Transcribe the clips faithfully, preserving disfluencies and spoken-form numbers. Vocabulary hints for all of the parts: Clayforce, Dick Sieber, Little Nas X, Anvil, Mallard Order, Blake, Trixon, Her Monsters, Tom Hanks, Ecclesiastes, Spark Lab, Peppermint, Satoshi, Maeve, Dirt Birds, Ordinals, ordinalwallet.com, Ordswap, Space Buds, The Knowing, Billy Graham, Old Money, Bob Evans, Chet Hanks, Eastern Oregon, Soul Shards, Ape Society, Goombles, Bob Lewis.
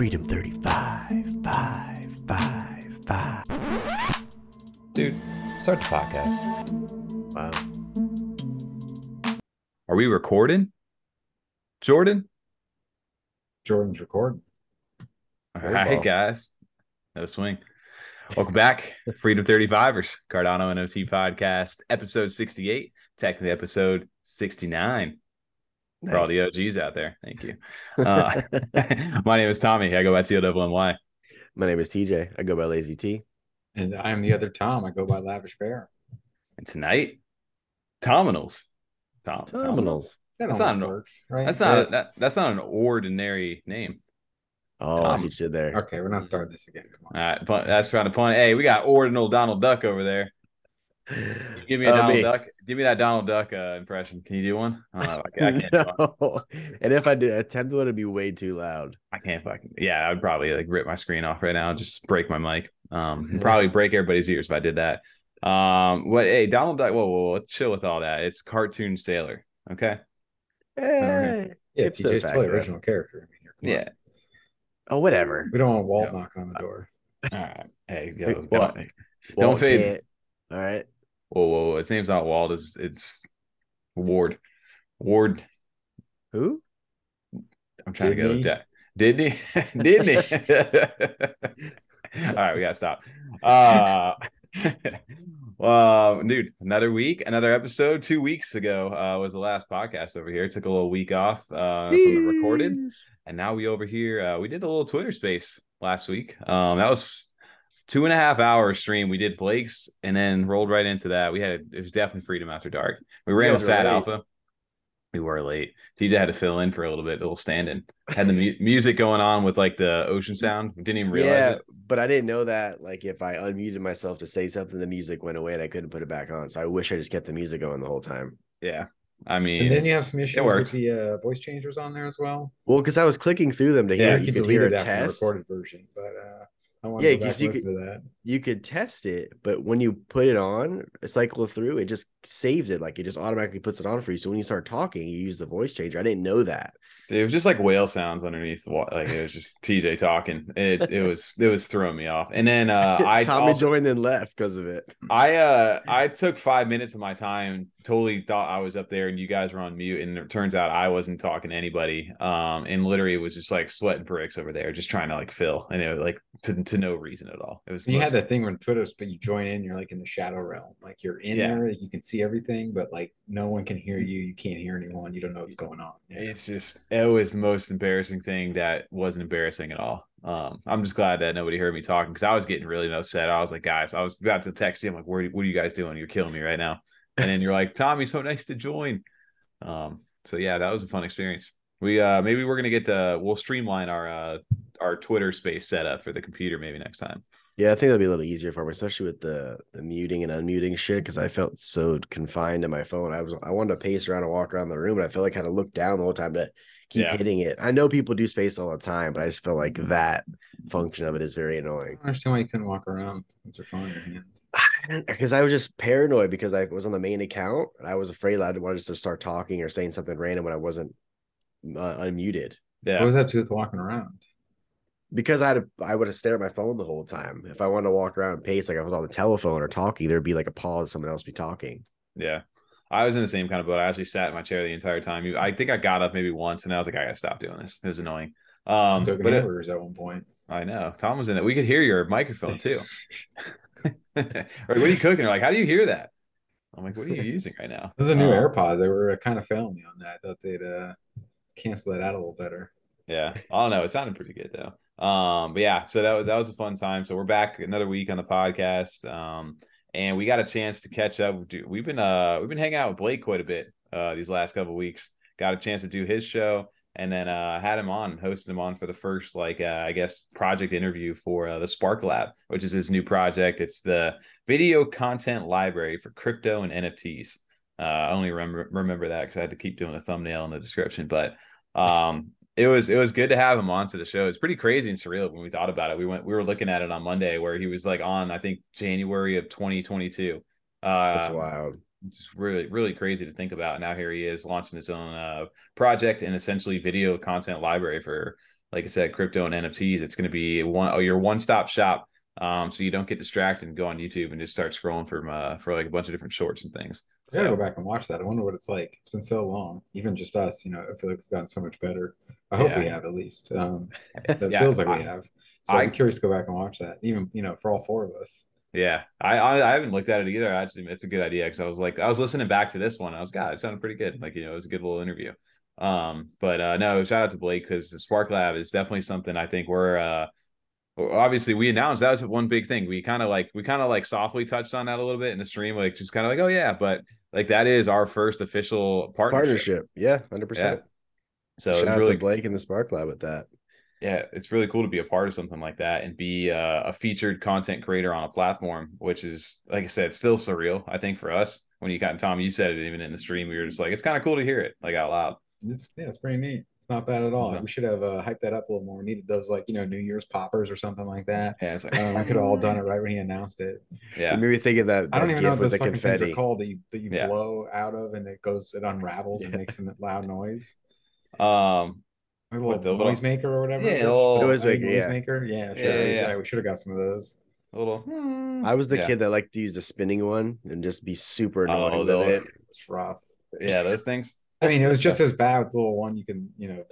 Freedom thirty-five, five, five, five. Dude, start the podcast. Wow. Are we recording? Jordan? Jordan's recording. All right, hey guys. No swing. Welcome back. Freedom thirty-fivers, Cardano N F T podcast, episode sixty-eight, technically episode sixty-nine. Nice. For all the O Gs out there. Thank you. Uh, my name is Tommy. I go by T O N Y. My name is T J. I go by Lazy T. And I'm the other Tom. I go by Lavish Bear. And tonight, Tominals. Tom, Tominals. That that's not works, right? That's not, yeah. that, that's not an ordinary name. Oh, Tom. You should there. Okay, we're not starting this again. Come on. All right, fun, that's kind of fun. Hey, we got ordinal Donald Duck over there. Give me a oh, Donald me. Duck. Give me that Donald Duck uh, impression. Can you do one? Uh, I, I can't. No. And if I do attempt one, it'd be way too loud. I can't fucking. Yeah, I'd probably like rip my screen off right now. Just break my mic. Um, probably break everybody's ears if I did that. Um, what? Hey, Donald Duck. Whoa, whoa, whoa, let's chill with all that. It's cartoon sailor. Okay. Hey, yeah, if you so just play original right? character. I mean, you're yeah. On. Oh, whatever. We don't want Walt yo. knocking on the door. All right. Hey, yo, don't, Walt, don't Walt fade. Can't. All right. Whoa, whoa, whoa. His name's not Wald. It's, it's Ward. Ward. Who? I'm trying Didn't to go with that. Did he? Did he? All right, we got to stop. Uh, uh, dude, another week, another episode. Two weeks ago uh, was the last podcast over here. Took a little week off uh, from the recorded. And now we over here. Uh, we did a little Twitter space last week. Um, that was... Two and a half hour stream. We did Blake's and then rolled right into that. We had it was definitely Freedom After Dark. We ran with Fat Alpha. We were late. T J had to fill in for a little bit, a little stand-in. Had the mu- music going on with like the ocean sound. Didn't even realize yeah, it. But I didn't know that. Like if I unmuted myself to say something, the music went away and I couldn't put it back on. So I wish I just kept the music going the whole time. Yeah. I mean, and then you have some issues with the uh, voice changers on there as well. Well, because I was clicking through them to hear. Yeah, you, you could hear a test. The recorded version, but. Uh... I want yeah, because you could that. you could test it, but when you put it on, cycle through, it just saves it, like it just automatically puts it on for you. So when you start talking, you use the voice changer. I didn't know that. Dude, it was just like whale sounds underneath. Like it was just T J talking. It it was it was throwing me off. And then uh, I Tommy also, joined and left because of it. I uh I took five minutes of my time. Totally thought I was up there, and you guys were on mute. And it turns out I wasn't talking to anybody. Um, and literally was just like sweating bricks over there, just trying to like fill. And it was like to. To no reason at all. It was you most... had that thing when Twitter, but you join in, you're like in the shadow realm, like you're in yeah. there, you can see everything, but like no one can hear you, you can't hear anyone, you don't know what's going on. Yeah. It's just it was the most embarrassing thing that wasn't embarrassing at all. Um, I'm just glad that nobody heard me talking because I was getting really upset. I was like, guys, I was about to text you, I'm like, where, what are you guys doing? You're killing me right now. And then you're like, Tommy, so nice to join. Um, so yeah, that was a fun experience. We uh maybe we're gonna get to we'll streamline our uh our Twitter space setup for the computer maybe next time. Yeah, I think that'll be a little easier for me, especially with the the muting and unmuting shit, because I felt so confined to my phone. I was I wanted to pace around and walk around the room, but I felt like I had to look down the whole time to keep yeah. hitting it. I know people do space all the time, but I just felt like that function of it is very annoying. I understand why you couldn't walk around with your phone in your hand. Because I was just paranoid because I was on the main account and I was afraid I wanted to start talking or saying something random when I wasn't Uh, unmuted. Yeah, what was that tooth walking around? Because I had a, I would have stared at my phone the whole time. If I wanted to walk around and pace like I was on the telephone or talking, there'd be like a pause. Someone else be talking. Yeah, I was in the same kind of boat. I actually sat in my chair the entire time. I think I got up maybe once, and I was like, I gotta stop doing this. It was annoying. Um, took but it, at one point, I know Tom was in it. We could hear your microphone too. Or like, what are you cooking? You're like, how do you hear that? I'm like, what are you using right now? Those are new um, AirPods. They were kind of failing me on that. I thought they'd. Uh... cancel that out a little better. Yeah, I don't know, it sounded pretty good though. Um but yeah, so that was that was a fun time. So we're back another week on the podcast, um and we got a chance to catch up. We've been uh we've been hanging out with Blake quite a bit uh these last couple of weeks. Got a chance to do his show, and then uh had him on hosted him on for the first like uh, I guess project interview for uh, the Spark Lab, which is his new project. It's the video content library for crypto and N F Ts. Uh, I only remember remember that because I had to keep doing a thumbnail in the description. But um, it was it was good to have him on to the show. It's pretty crazy and surreal when we thought about it. We went we were looking at it on Monday where he was like on I think January of twenty twenty-two. Uh, That's wild. Just really really crazy to think about. Now here he is launching his own uh, project and essentially video content library for like I said, crypto and N F Ts, it's going to be one, oh, your one-stop shop. Um, so you don't get distracted and go on YouTube and just start scrolling from, uh, for like a bunch of different shorts and things. So, I gotta go back and watch that. I wonder what it's like. It's been so long, even just us, you know, I feel like we've gotten so much better. I hope yeah. we have at least, um, that yeah, feels like I, we have. So I, I'm curious to go back and watch that, even, you know, for all four of us. Yeah. I, I, I haven't looked at it either. I just think it's a good idea. Cause I was like, I was listening back to this one. I was, God, it sounded pretty good. Like, you know, it was a good little interview. Um, but, uh, no, shout out to Blake, cause the Spark Lab is definitely something I think we're, uh, obviously we announced. That was one big thing. We kind of like, we kind of like softly touched on that a little bit in the stream, like just kind of like, oh yeah, but like that is our first official partnership. partnership. Yeah. one hundred percent. Yeah. So shout out really, to Blake and the Spark Lab with that. Yeah. It's really cool to be a part of something like that and be uh, a featured content creator on a platform, which is, like I said, still surreal. I think for us, when you got, Tom, you said it even in the stream, we were just like, it's kind of cool to hear it like out loud. It's, yeah, it's pretty neat. Not bad at all. Yeah. We should have uh, hyped that up a little more. We needed those, like, you know, New Year's poppers or something like that. Yeah, it's like, um, I could have all done it right when he announced it. Yeah, maybe think of that. that I don't even know what those fucking confetti. things are called that you that you yeah. blow out of, and it goes, it unravels yeah. and makes a loud noise. Um, like a little noise maker or whatever. Yeah, noise maker. Yeah, maker? yeah, yeah, yeah, yeah. Right, we should have got some of those. A little. I was the yeah. kid that liked to use the spinning one and just be super annoyed oh, with those, it. It's rough. Yeah, those things. I mean, it was just as bad with the little one you can, you know,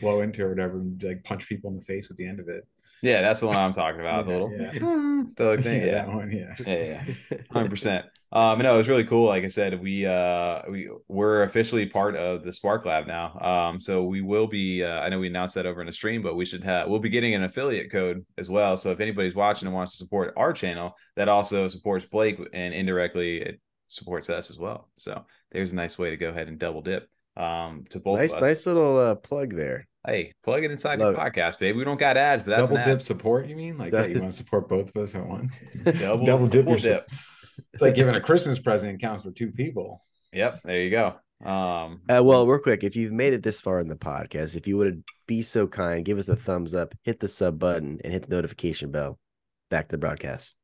blow into or whatever and like punch people in the face with the end of it. Yeah, that's the one I'm talking about. yeah, the little yeah. the thing. Yeah, yeah. That one, yeah. Yeah, yeah. one hundred percent. Um, no, it was really cool. Like I said, we uh we we're officially part of the Spark Lab now. Um, so we will be. Uh, I know we announced that over in a stream, but we should have. We'll be getting an affiliate code as well. So if anybody's watching and wants to support our channel, that also supports Blake and indirectly it supports us as well. So there's a nice way to go ahead and double dip um to both nice, of us. Nice little uh, plug there. Hey, plug it inside Love your it. podcast, baby. We don't got ads, but that's double dip ad. support. You mean like that? You want to support both of us at once? Double, double dip. Double dip. It's like giving a Christmas present and counts for two people. Yep, there you go. Um, uh, well, real quick, if you've made it this far in the podcast, if you would be so kind, give us a thumbs up, hit the sub button, and hit the notification bell. Back to the broadcast.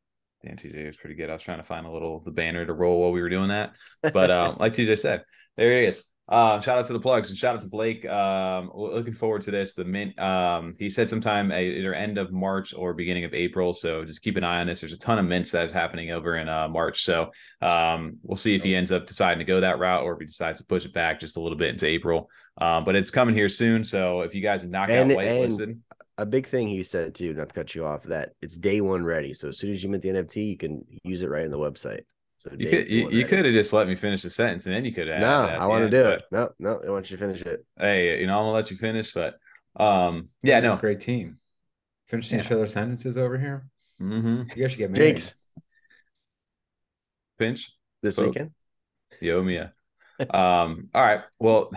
Damn, T J was pretty good. I was trying to find a little the banner to roll while we were doing that, but um, like T J said, there he is. Uh, shout out to the plugs and shout out to Blake. Um, looking forward to this. The mint. Um, he said sometime either end of March or beginning of April. So just keep an eye on this. There's a ton of mints that is happening over in uh, March. So um, we'll see if he ends up deciding to go that route or if he decides to push it back just a little bit into April. Um, but it's coming here soon. So if you guys have not got whitelisted. A big thing he said too, not to cut you off, that it's day one ready. So as soon as you mint the N F T, you can use it right in the website. So you could you, you could have just let me finish the sentence, and then you could have. No, I want to do it. No, no, I want you to finish it. Hey, you know, I'm gonna let you finish, but um, yeah, no, great team, finishing yeah. each other's sentences over here. Mm-hmm. You guys should get married. Jinx. Pinch this so, weekend. Yo, Mia. um. All right. Well.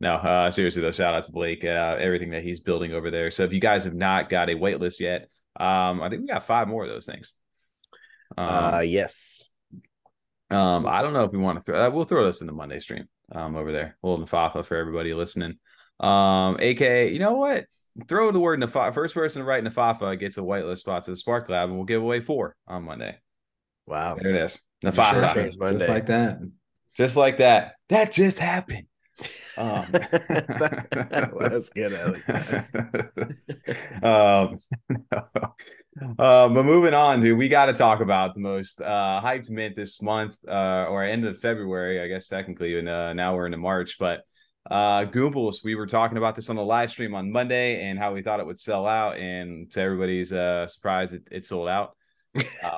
no, uh, seriously though, shout out to Blake, uh, everything that he's building over there. So if you guys have not got a waitlist yet, um, I think we got five more of those things. Um, uh, yes. Um, I don't know if we want to throw. Uh, we'll throw this in the Monday stream. Um, over there, a little nafafa for everybody listening. Um, A K A, you know what? Throw the word nafafa. First person to write nafafa gets a whitelist spot to the Spark Lab, and we'll give away four on Monday. Wow, there it is. Nafafa, sure just Monday. like that. Just like that. That just happened. um let's get out um no. uh, but moving on, dude, we got to talk about the most uh hyped mint this month, uh or end of February, I guess technically, and uh, now we're into March, but uh Goombles, we were talking about this on the live stream on Monday and how we thought it would sell out, and to everybody's uh surprise, it, it sold out. uh,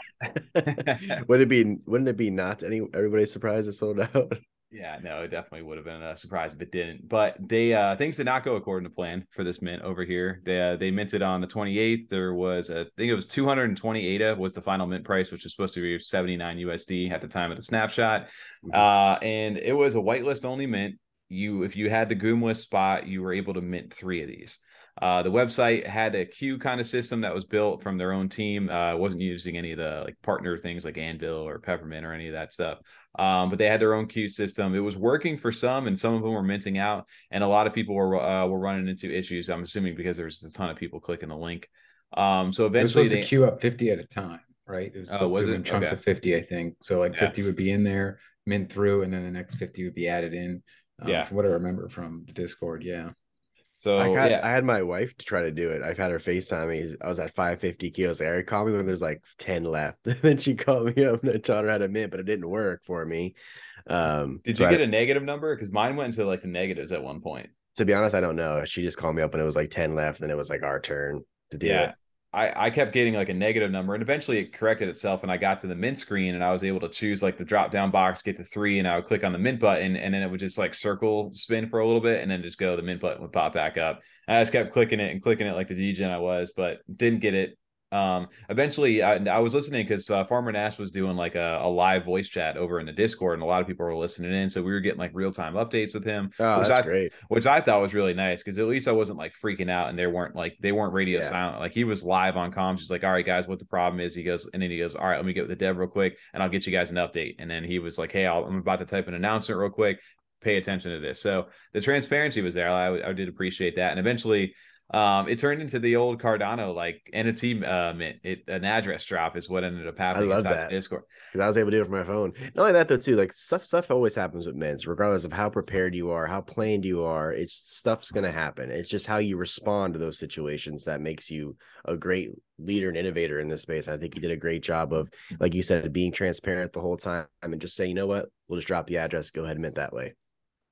would it be wouldn't it be not any everybody's surprise it sold out? Yeah, no, it definitely would have been a surprise if it didn't. But they uh, things did not go according to plan for this mint over here. They uh, they minted on the twenty-eighth. There was, a, I think it was two hundred twenty A D A was the final mint price, which was supposed to be seventy-nine U S D at the time of the snapshot. Uh, and it was a whitelist only mint. You, if you had the Goomlist spot, you were able to mint three of these. Uh, the website had a queue kind of system that was built from their own team. Uh, wasn't using any of the like partner things like Anvil or Peppermint or any of that stuff. Um, but they had their own queue system. It was working for some, and some of them were minting out. And a lot of people were uh, were running into issues, I'm assuming, because there was a ton of people clicking the link. Um, so eventually, it was supposed they... to queue up fifty at a time, right? It was supposed oh, was to be chunks okay. of fifty, I think. So like yeah. fifty would be in there, mint through, and then the next fifty would be added in. Um, yeah, from what I remember from the Discord, yeah. So I had, yeah. I had my wife to try to do it. I've had her FaceTime me. I was at five fifty kilos. Eric called me when there's like ten left. Then she called me up and I taught her how to mint, but it didn't work for me. Um, Did so you get I, a negative number? Because mine went into like the negatives at one point. To be honest, I don't know. She just called me up and it was like ten left. Then it was like our turn to do yeah. it. I, I kept getting like a negative number, and eventually it corrected itself. And I got to the mint screen and I was able to choose like the drop down box, get to three, and I would click on the mint button, and then it would just like circle spin for a little bit and then just go. The mint button would pop back up. And I just kept clicking it and clicking it like the D J I was, but didn't get it. Um, eventually I, I was listening because uh, Farmer Nash was doing like a, a live voice chat over in the Discord, and a lot of people were listening in. So we were getting like real time updates with him, oh, which, that's I, great. which I thought was really nice, because at least I wasn't like freaking out, and they weren't like, they weren't radio yeah. silent. Like, he was live on comms. He's like, "All right, guys, what the problem is?" He goes, and then he goes, "All right, let me get with the dev real quick and I'll get you guys an update." And then he was like, "Hey, I'll, I'm about to type an announcement real quick. Pay attention to this." So the transparency was there. I, I did appreciate that. And eventually, Um, it turned into the old Cardano like N F T uh, mint. It, an address drop is what ended up happening. I love that, Discord, because I was able to do it from my phone. Not only that though, too, like stuff stuff always happens with mints, regardless of how prepared you are, how planned you are. It's stuff's gonna happen. It's just how you respond to those situations that makes you a great leader and innovator in this space. I think you did a great job of, like you said, being transparent the whole time and just saying, you know what, we'll just drop the address. Go ahead and mint that way.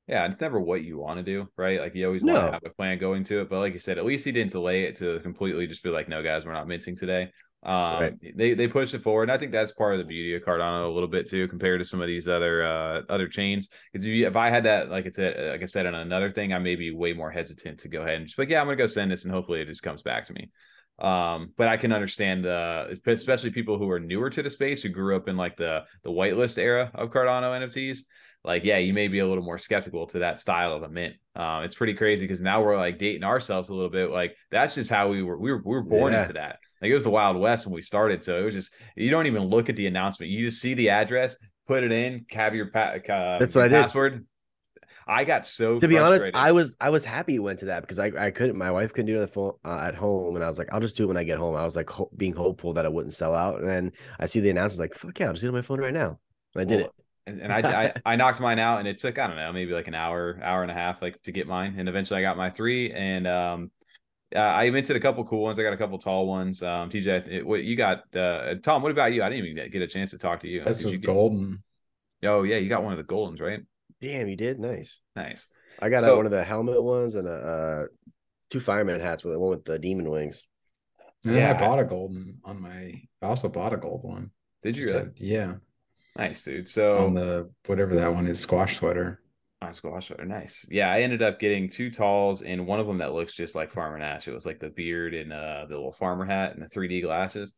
Yeah, it's never what you want to do, right? Like, you always no. want to have a plan going to it. But like you said, at least he didn't delay it to completely just be like, "No, guys, we're not minting today." Um, right. They they pushed it forward, and I think that's part of the beauty of Cardano a little bit too, compared to some of these other uh, other chains. Because if, if I had that, like I said, like I said on another thing, I may be way more hesitant to go ahead and just be like, "Yeah, I'm gonna go send this, and hopefully it just comes back to me." Um, but I can understand the, especially people who are newer to the space, who grew up in like the the whitelist era of Cardano N F Ts. Like, yeah, you may be a little more skeptical to that style of a mint. Um, it's pretty crazy because now we're like dating ourselves a little bit. Like, that's just how we were. We were, we were born yeah. into that. Like, it was the Wild West when we started. So it was just, you don't even look at the announcement. You just see the address, put it in, have your, pa uh, that's your what password. I did. I got so to be honest, I was I was happy it went to that because I, I couldn't, my wife couldn't do it at, full, uh, at home, and I was like, I'll just do it when I get home. I was like ho being hopeful that it wouldn't sell out, and then I see the announcement, like, fuck yeah, I'll just do it on my phone right now, and I did well, it. And, and I, I I knocked mine out, and it took, I don't know, maybe like an hour, hour and a half, like, to get mine. And eventually I got my three, and um, uh, I minted a couple cool ones. I got a couple tall ones. Um, T J, it, what you got? Uh, Tom, what about you? I didn't even get a chance to talk to you. This was golden. Oh yeah, you got one of the goldens, right? Damn, you did. Nice, nice. I got so, uh, one of the helmet ones and a, uh, two fireman hats with one with the demon wings. Yeah, I bought a golden on my. I also bought a gold one. Did you Just really? Had, yeah. Nice, dude. So on the whatever that one is, squash sweater. Oh, squash sweater. Nice. Yeah, I ended up getting two talls and one of them that looks just like Farmer Nash. It was like the beard and uh, the little farmer hat and the three D glasses.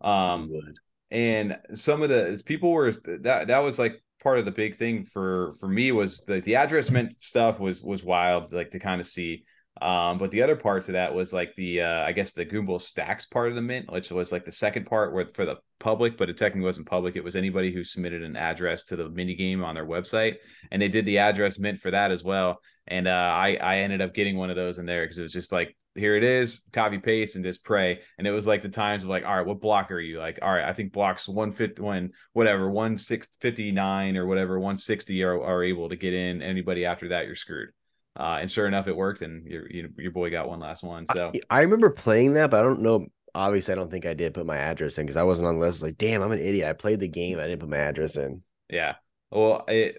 Um, Good. And some of the people were that that was like part of the big thing for for me was the the address mint stuff was was wild, like to kind of see. Um, but the other part to that was like the, uh, I guess the Goomble stacks part of the mint, which was like the second part where for the public, but it technically wasn't public. It was anybody who submitted an address to the mini game on their website, and they did the address mint for that as well. And, uh, I, I ended up getting one of those in there, cause it was just like, here it is, copy paste and just pray. And it was like the times of like, all right, what block are you? Like, all right, I think blocks one fifty-one, whatever, one six fifty-nine or whatever, one sixty are, are able to get in. Anybody after that, you're screwed. Uh, and sure enough, it worked, and your your boy got one last one. So I, I remember playing that, but I don't know. Obviously, I don't think I did put my address in because I wasn't on the list. Like, damn, I'm an idiot. I played the game. I didn't put my address in. Yeah. Well, it,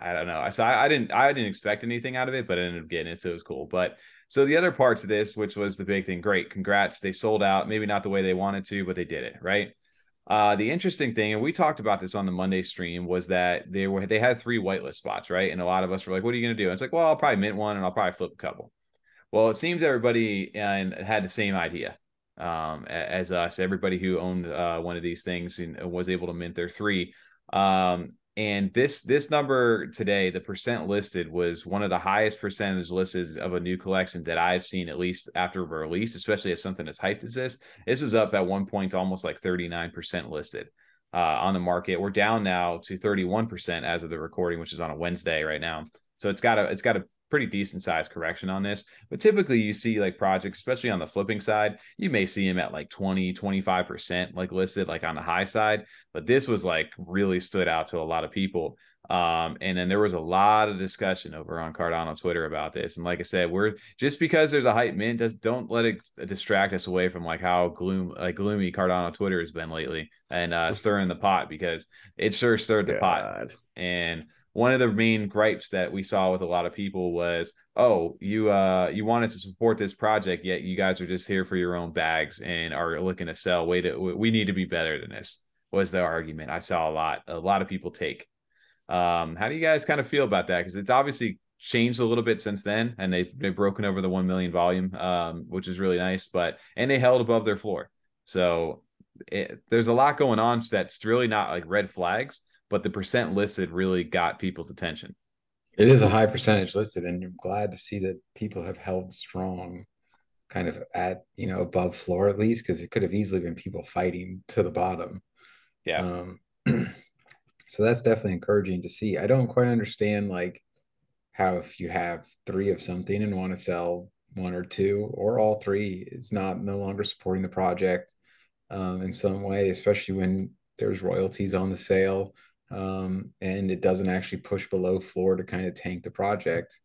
I don't know. So I, I didn't. I didn't expect anything out of it, but I ended up getting it, so it was cool. But so the other parts of this, which was the big thing, great, congrats, they sold out. Maybe not the way they wanted to, but they did it right. Uh, the interesting thing, and we talked about this on the Monday stream, was that they were they had three whitelist spots, right? And a lot of us were like, "What are you going to do?" And it's like, "Well, I'll probably mint one, and I'll probably flip a couple." Well, it seems everybody and had the same idea um, as us. Everybody who owned uh, one of these things and was able to mint their three. Um, and this this number today, the percent listed, was one of the highest percentage listed of a new collection that I've seen, at least after a release, especially as something as hyped as this. This was up at one point to almost like thirty-nine percent listed uh, on the market. We're down now to thirty-one percent as of the recording, which is on a Wednesday right now. So it's got a it's got a pretty decent size correction on this. But typically you see like projects, especially on the flipping side, you may see them at like twenty, twenty-five percent like listed, like on the high side. But this was like really stood out to a lot of people. Um, and then there was a lot of discussion over on Cardano Twitter about this. And like I said, we're just because there's a hype mint, does, don't let it distract us away from like how gloom, like gloomy Cardano Twitter has been lately and uh, stirring the pot, because it sure stirred the God. pot. And one of the main gripes that we saw with a lot of people was, oh, you uh, you wanted to support this project, yet you guys are just here for your own bags and are looking to sell. Way to, we need to be better than this, was the argument I saw a lot, a lot of people take. Um, how do you guys kind of feel about that? Because it's obviously changed a little bit since then, and they've, they've broken over the one million volume, um, which is really nice, but, and they held above their floor. So it, there's a lot going on that's really not like red flags, but the percent listed really got people's attention. It is a high percentage listed, and I'm glad to see that people have held strong kind of at, you know, above floor at least, because it could have easily been people fighting to the bottom. Yeah. Um, so that's definitely encouraging to see. I don't quite understand like how if you have three of something and want to sell one or two or all three, it's not no longer supporting the project um, in some way, especially when there's royalties on the sale um, and it doesn't actually push below floor to kind of tank the project.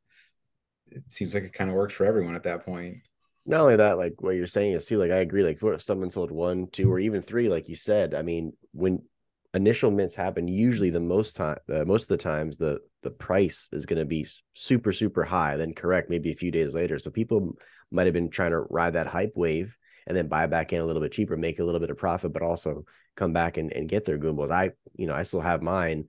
It seems like it kind of works for everyone at that point. Not only that, like what you're saying is too, like I agree, like if someone sold one, two, or even three, like you said, I mean, when initial mints happen, usually the most time uh, most of the times the the price is going to be super super high, then correct maybe a few days later, so people might have been trying to ride that hype wave and then buy back in a little bit cheaper, make a little bit of profit, but also come back and, and get their Goombles. I you know I still have mine.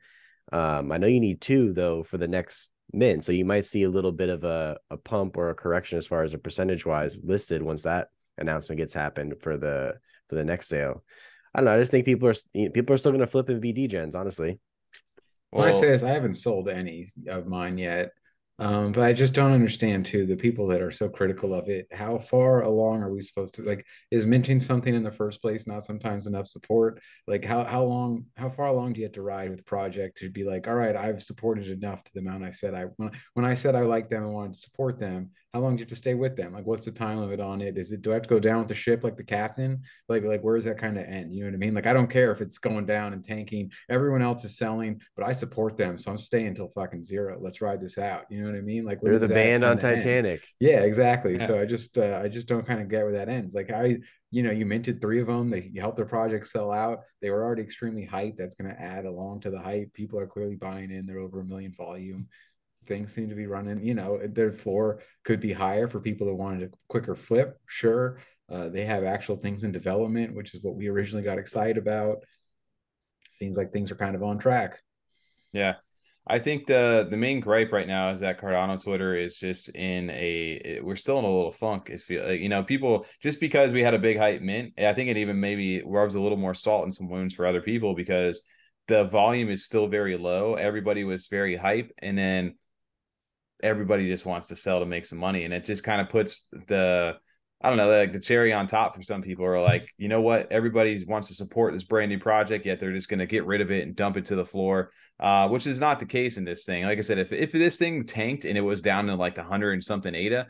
um I know you need two though for the next mint, so you might see a little bit of a, a pump or a correction as far as a percentage wise listed once that announcement gets happened for the for the next sale. I don't know. I just think people are you know, people are still going to flip and V D gens, honestly. Well, what I say is I haven't sold any of mine yet, um, but I just don't understand, too, the people that are so critical of it. How far along are we supposed to, like, is minting something in the first place not sometimes enough support? Like, how how long, how far along do you have to ride with the project to be like, all right, I've supported enough to the amount I said I, when, when I said I liked them and wanted to support them, how long do you have to stay with them? Like, what's the time limit on it? Is it, do I have to go down with the ship like the captain? Like, like where does that kind of end? You know what I mean? Like, I don't care if it's going down and tanking. Everyone else is selling, but I support them, so I'm staying until fucking zero. Let's ride this out. You know what I mean? Like, they're the band on Titanic. End? Yeah, exactly. Yeah. So I just, uh, I just don't kind of get where that ends. Like, I, you know, you minted three of them. They helped their project sell out. They were already extremely hyped. That's going to add along to the hype. People are clearly buying in. They're over a million volume. Things seem to be running, you know, their floor could be higher for people that wanted a quicker flip. Sure. Uh, they have actual things in development, which is what we originally got excited about. Seems like things are kind of on track. Yeah. I think the the main gripe right now is that Cardano Twitter is just in a, we're still in a little funk. It's feel you know, people, just because we had a big hype mint, I think it even maybe rubs a little more salt in some wounds for other people, because the volume is still very low. Everybody was very hype. And then everybody just wants to sell to make some money, and it just kind of puts the I don't know like the cherry on top for some people, who are like, you know what, everybody wants to support this brand new project, yet they're just going to get rid of it and dump it to the floor, uh which is not the case in this thing. Like I said, if if this thing tanked and it was down to like one hundred and something A D A,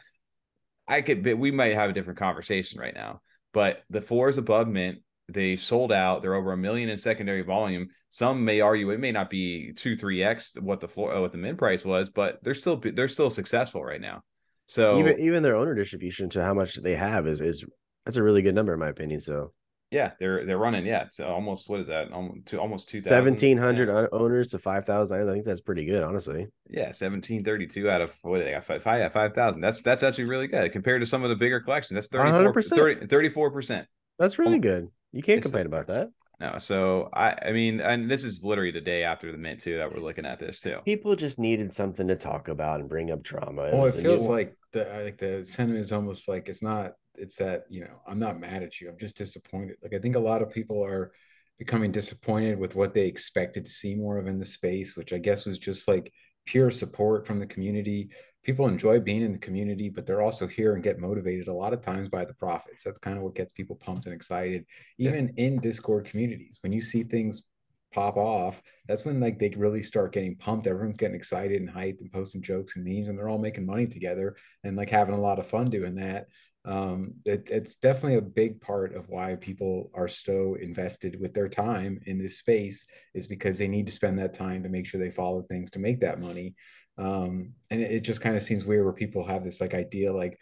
I could we might have a different conversation right now, but the floor is above mint. They sold out. They're over a million in secondary volume. Some may argue it may not be two, three X what the floor, what the min price was, but they're still they're still successful right now. So even even their owner distribution to how much they have is is that's a really good number in my opinion. So yeah, they're they're running yeah. So almost what is that? Almost to almost two thousand seventeen hundred yeah. owners to five thousand. I think that's pretty good, honestly. Yeah, seventeen thirty two out of what do they got? Five yeah, five thousand. That's that's actually really good compared to some of the bigger collections. That's thirty-four percent. That's really good. You can't complain about that. No, so I, I mean, and this is literally the day after the mint too that we're looking at this too. People just needed something to talk about and bring up trauma. Well, it feels like the like the sentiment is almost like it's not. It's that you know I'm not mad at you. I'm just disappointed. Like I think a lot of people are becoming disappointed with what they expected to see more of in the space, which I guess was just like pure support from the community. People enjoy being in the community, but they're also here and get motivated a lot of times by the profits. That's kind of what gets people pumped and excited, even in Discord communities. When you see things pop off, that's when like they really start getting pumped. Everyone's getting excited and hyped and posting jokes and memes, and they're all making money together and like having a lot of fun doing that. um, it, it's definitely a big part of why people are so invested with their time in this space, is because they need to spend that time to make sure they follow things to make that money. Um, and it, it just kind of seems weird where people have this like idea, like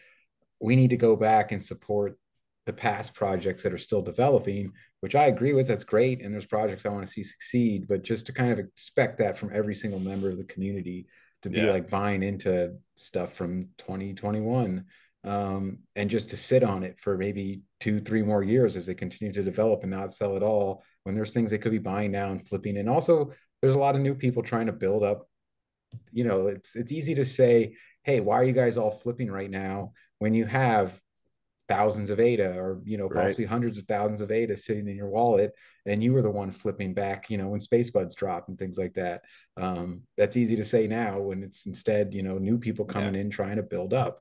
we need to go back and support the past projects that are still developing, which I agree with, that's great. And there's projects I want to see succeed, but just to kind of expect that from every single member of the community to be yeah. like buying into stuff from twenty twenty-one um, and just to sit on it for maybe two, three more years as they continue to develop and not sell at all, when there's things they could be buying now and flipping. And also there's a lot of new people trying to build up, you know, it's, it's easy to say, hey, why are you guys all flipping right now when you have thousands of A D A or, you know, possibly right. hundreds of thousands of A D A sitting in your wallet, and you were the one flipping back, you know, when Space Buds drop and things like that. Um, that's easy to say now when it's instead, you know, new people coming yeah. in trying to build up.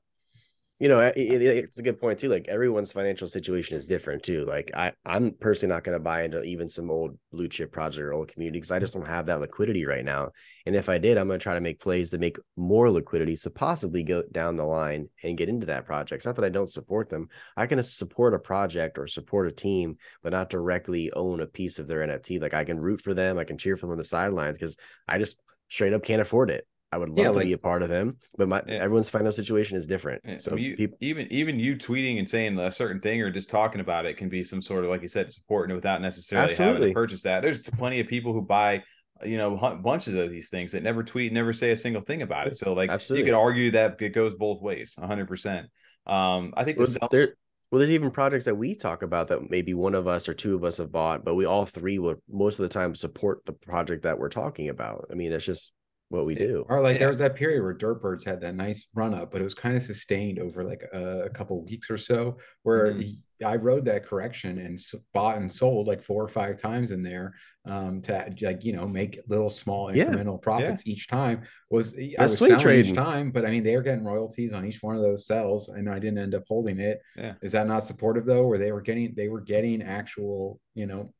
You know, it, it, it's a good point too. Like everyone's financial situation is different too. Like I, I'm personally not going to buy into even some old blue chip project or old community because I just don't have that liquidity right now. And if I did, I'm going to try to make plays to make more liquidity, so possibly go down the line and get into that project. It's not that I don't support them. I can support a project or support a team, but not directly own a piece of their N F T. Like I can root for them. I can cheer for them on the sidelines because I just straight up can't afford it. I would love yeah, to like, be a part of them, but my yeah. everyone's financial situation is different. Yeah. So you, people, even even you tweeting and saying a certain thing or just talking about it can be some sort of, like you said, supporting it without necessarily absolutely. having to purchase that. There's plenty of people who buy, you know, bunches of these things that never tweet, never say a single thing about it. So like absolutely. you could argue that it goes both ways, one hundred percent. Um, I think the well, sales... Well, there's even projects that we talk about that maybe one of us or two of us have bought, but we all three would most of the time support the project that we're talking about. I mean, that's just what we do. Or like yeah. there was that period where Dirt Birds had that nice run up, but it was kind of sustained over like a, a couple of weeks or so where mm-hmm. he, I rode that correction and bought and sold like four or five times in there um, to like, you know, make little small incremental yeah. profits yeah. each time. Was That's I was swing trading each time, but I mean, they were getting royalties on each one of those sales and I didn't end up holding it. Yeah. Is that not supportive though? Where they were getting, they were getting actual, you know,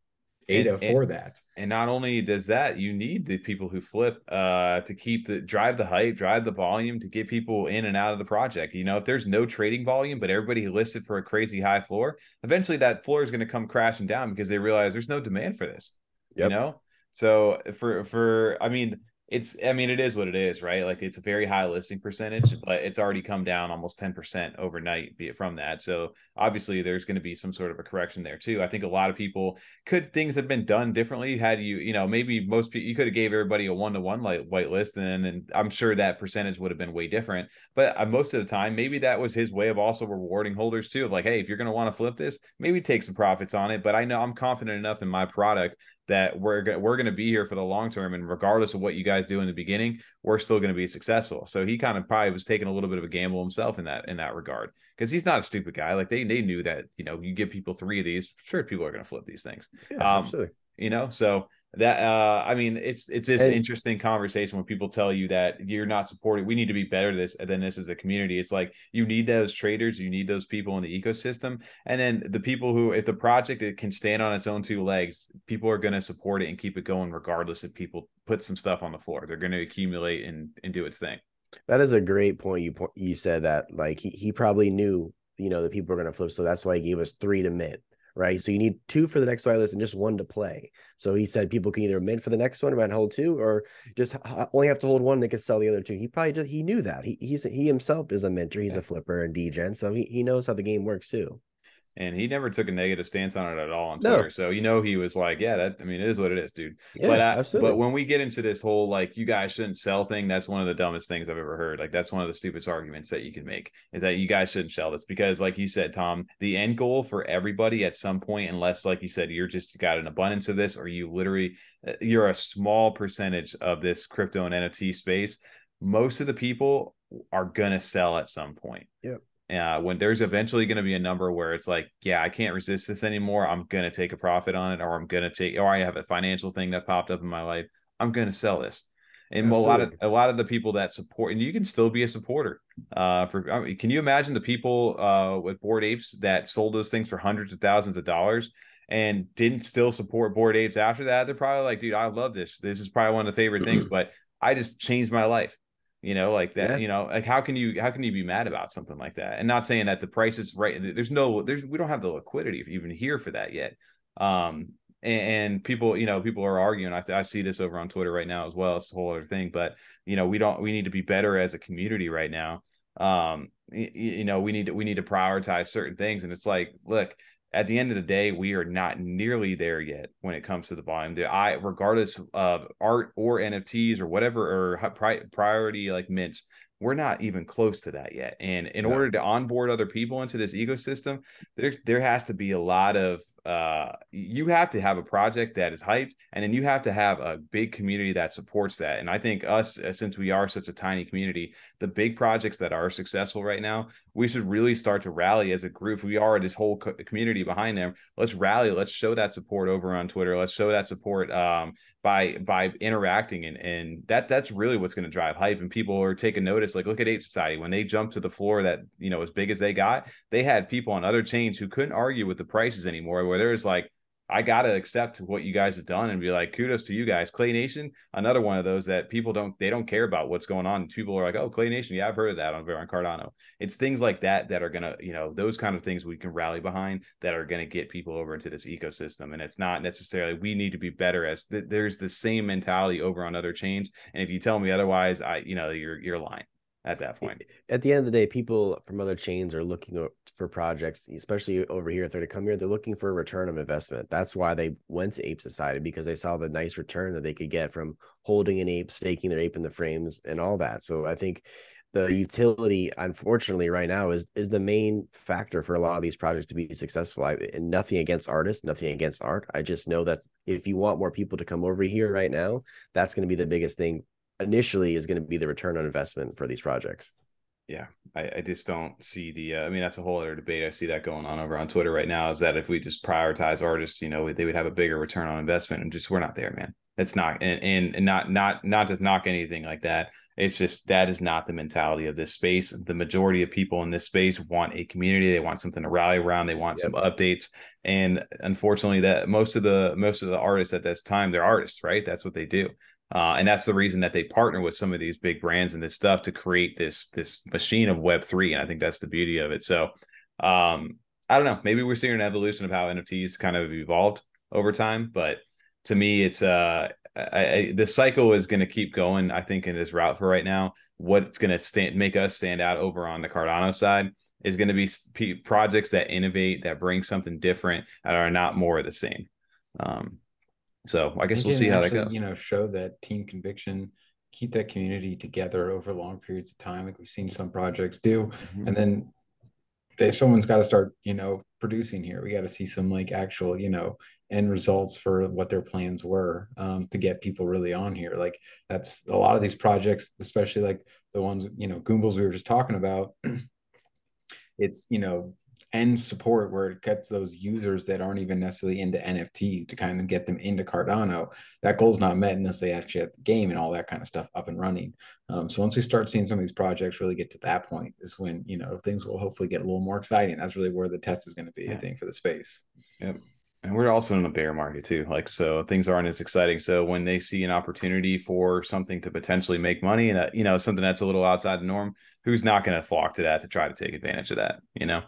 A D A and, for and, that. And not only does that, you need the people who flip uh, to keep the drive the hype, drive the volume to get people in and out of the project. You know, if there's no trading volume, but everybody listed for a crazy high floor, eventually that floor is going to come crashing down because they realize there's no demand for this, yep. you know? So for, for, I mean, it's, I mean, it is what it is, right? Like it's a very high listing percentage, but it's already come down almost ten percent overnight from that. So obviously there's going to be some sort of a correction there too. I think a lot of people could, things have been done differently. Had you, you know, maybe most people, you could have gave everybody a one-to-one light white list and, and I'm sure that percentage would have been way different, but most of the time, maybe that was his way of also rewarding holders too. Of like, hey, if you're going to want to flip this, maybe take some profits on it, but I know I'm confident enough in my product that we're, we're going to be here for the long term. And regardless of what you guys do in the beginning, we're still going to be successful. So he kind of probably was taking a little bit of a gamble himself in that, in that regard, because he's not a stupid guy. Like they, they knew that, you know, you give people three of these, sure, people are going to flip these things, yeah, um, absolutely. you know? So that, uh, I mean, it's, it's this hey. interesting conversation when people tell you that you're not supported. We need to be better this than this as a community. It's like, you need those traders, you need those people in the ecosystem. And then the people who, if the project it can stand on its own two legs, people are going to support it and keep it going, regardless if people put some stuff on the floor, they're going to accumulate and, and do its thing. That is a great point. You, you said that like, he, he probably knew, you know, that people are going to flip. So that's why he gave us three to mint. Right. So you need two for the next white list and just one to play. So he said people can either mint for the next one and hold two, or just only have to hold one. They could sell the other two. He probably just, he knew that he he's, he himself is a mentor. He's yeah. a flipper and degen. So he, he knows how the game works too. And he never took a negative stance on it at all on Twitter. No. So, you know, he was like, yeah, that, I mean, it is what it is, dude. Yeah, but, I, but when we get into this whole, like, you guys shouldn't sell thing, that's one of the dumbest things I've ever heard. Like, that's one of the stupidest arguments that you can make, is that you guys shouldn't sell this. Because like you said, Tom, the end goal for everybody at some point, unless, like you said, you're just got an abundance of this, or you literally, you're a small percentage of this crypto and N F T space, most of the people are going to sell at some point. Yep. Uh, when there's eventually going to be a number where it's like, yeah, I can't resist this anymore. I'm going to take a profit on it, or I'm going to take, or I have a financial thing that popped up in my life. I'm going to sell this. And Absolutely. a lot of, a lot of the people that support, and you can still be a supporter uh, for, I mean, can you imagine the people uh, with Bored Apes that sold those things for hundreds of thousands of dollars and didn't still support Bored Apes after that? They're probably like, dude, I love this. This is probably one of the favorite things, but I just changed my life. you know, like that, yeah. you know, like how can you, how can you be mad about something like that? And not saying that the price is right. There's no, there's, we don't have the liquidity even here for that yet. Um, and, and people, you know, people are arguing, I, I see this over on Twitter right now as well. It's a whole other thing, but you know, we don't, we need to be better as a community right now. Um, you, you know, we need to, we need to prioritize certain things. And it's like, look, at the end of the day, we are not nearly there yet when it comes to the volume. The I, regardless of art or N F Ts or whatever, or pri priority like mints, we're not even close to that yet. And in no. order to onboard other people into this ecosystem, there there has to be a lot of uh, you have to have a project that is hyped, and then you have to have a big community that supports that. And I think us, since we are such a tiny community, the big projects that are successful right now, we should really start to rally as a group. We are this whole co community behind them. Let's rally. Let's show that support over on Twitter. Let's show that support um, by by interacting. And, and that that's really what's going to drive hype. And people are taking notice. Like, look at Ape Society. When they jumped to the floor that, you know, as big as they got, they had people on other chains who couldn't argue with the prices anymore, where there was like, I got to accept what you guys have done and be like, kudos to you guys. Clay Nation, another one of those that people don't, they don't care about what's going on. People are like, oh, Clay Nation. Yeah, I've heard of that on, on Cardano. It's things like that that are going to, you know, those kind of things we can rally behind that are going to get people over into this ecosystem. And it's not necessarily, we need to be better as th there's the same mentality over on other chains. And if you tell me otherwise, I, you know, you're, you're lying at that point. At the end of the day, people from other chains are looking for projects, especially over here. If they're to come here, they're looking for a return of investment. That's why they went to Ape Society, because they saw the nice return that they could get from holding an ape, staking their ape in the frames and all that. So I think the utility, unfortunately, right now is is the main factor for a lot of these projects to be successful. I, and nothing against artists, nothing against art. I just know that if you want more people to come over here right now, that's going to be the biggest thing. Initially is going to be the return on investment for these projects. Yeah, I, I just don't see the, uh, I mean, that's a whole other debate. I see that going on over on Twitter right now, is that if we just prioritize artists, you know, they would have a bigger return on investment, and just, we're not there, man. It's not, and, and, and not, not, not to knock anything like that. It's just, that is not the mentality of this space. The majority of people in this space want a community. They want something to rally around. They want yep. some updates. And unfortunately that most of the, most of the artists at this time, they're artists, right? That's what they do. Uh, and that's the reason that they partner with some of these big brands and this stuff to create this this machine of Web three. And I think that's the beauty of it. So um, I don't know. Maybe we're seeing an evolution of how N F Ts kind of evolved over time. But to me, it's uh, I, I, the cycle is going to keep going, I think, in this route for right now. What's going to make us stand out over on the Cardano side is going to be projects that innovate, that bring something different, that are not more of the same. Um So I guess we'll see how that goes. You know, show that team conviction, keep that community together over long periods of time, like we've seen some projects do. Mm-hmm. And then they, someone's got to start, you know, producing here. We got to see some like actual, you know, end results for what their plans were um, to get people really on here. Like that's a lot of these projects, especially like the ones, you know, Goombles we were just talking about. It's, you know, and support where it gets those users that aren't even necessarily into N F Ts to kind of get them into Cardano. That goal's not met unless they actually have the game and all that kind of stuff up and running. Um, so once we start seeing some of these projects really get to that point is when, you know, things will hopefully get a little more exciting. That's really where the test is going to be, yeah. I think, for the space. Yep. And we're also in a bear market too. Like, so things aren't as exciting. So when they see an opportunity for something to potentially make money and, uh, you know, something that's a little outside the norm, who's not going to flock to that to try to take advantage of that, you know?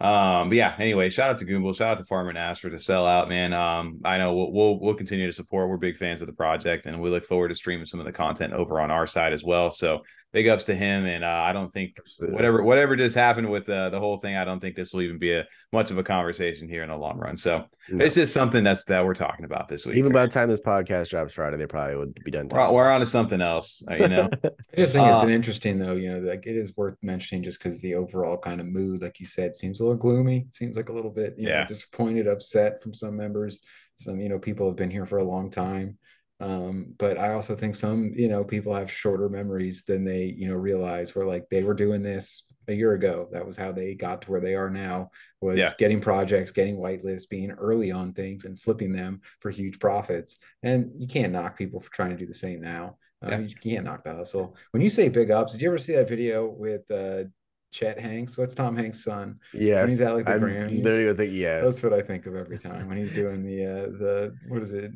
Um, but yeah, anyway, shout out to Goomble, shout out to Farmer Nash for the sellout, man. Um, I know we'll, we'll, we'll continue to support. We're big fans of the project and we look forward to streaming some of the content over on our side as well. So big ups to him. And, uh, I don't think whatever, whatever just happened with uh, the whole thing, I don't think this will even be a much of a conversation here in the long run. So no. It's just something that's, that we're talking about this week. Even right? By the time this podcast drops Friday, they probably would be done. We're, we're on to something else, you know? I just think uh, it's an interesting though, you know, like it is worth mentioning just because the overall kind of mood, like you said, seems a little gloomy, seems like a little bit you yeah. know, disappointed, upset from some members. Some, you know, people have been here for a long time, um but I also think some, you know, people have shorter memories than they, you know, realize, where like they were doing this a year ago, that was how they got to where they are now, was yeah. getting projects, getting whitelists, being early on things and flipping them for huge profits. And you can't knock people for trying to do the same now. yeah. Um, you can't knock the hustle. When you say big ups, did you ever see that video with uh Chet Hanks? What's Tom Hanks' son? Yes, he's out like the Grammys. There you think. Yes, that's what I think of every time when he's doing the uh, the what is it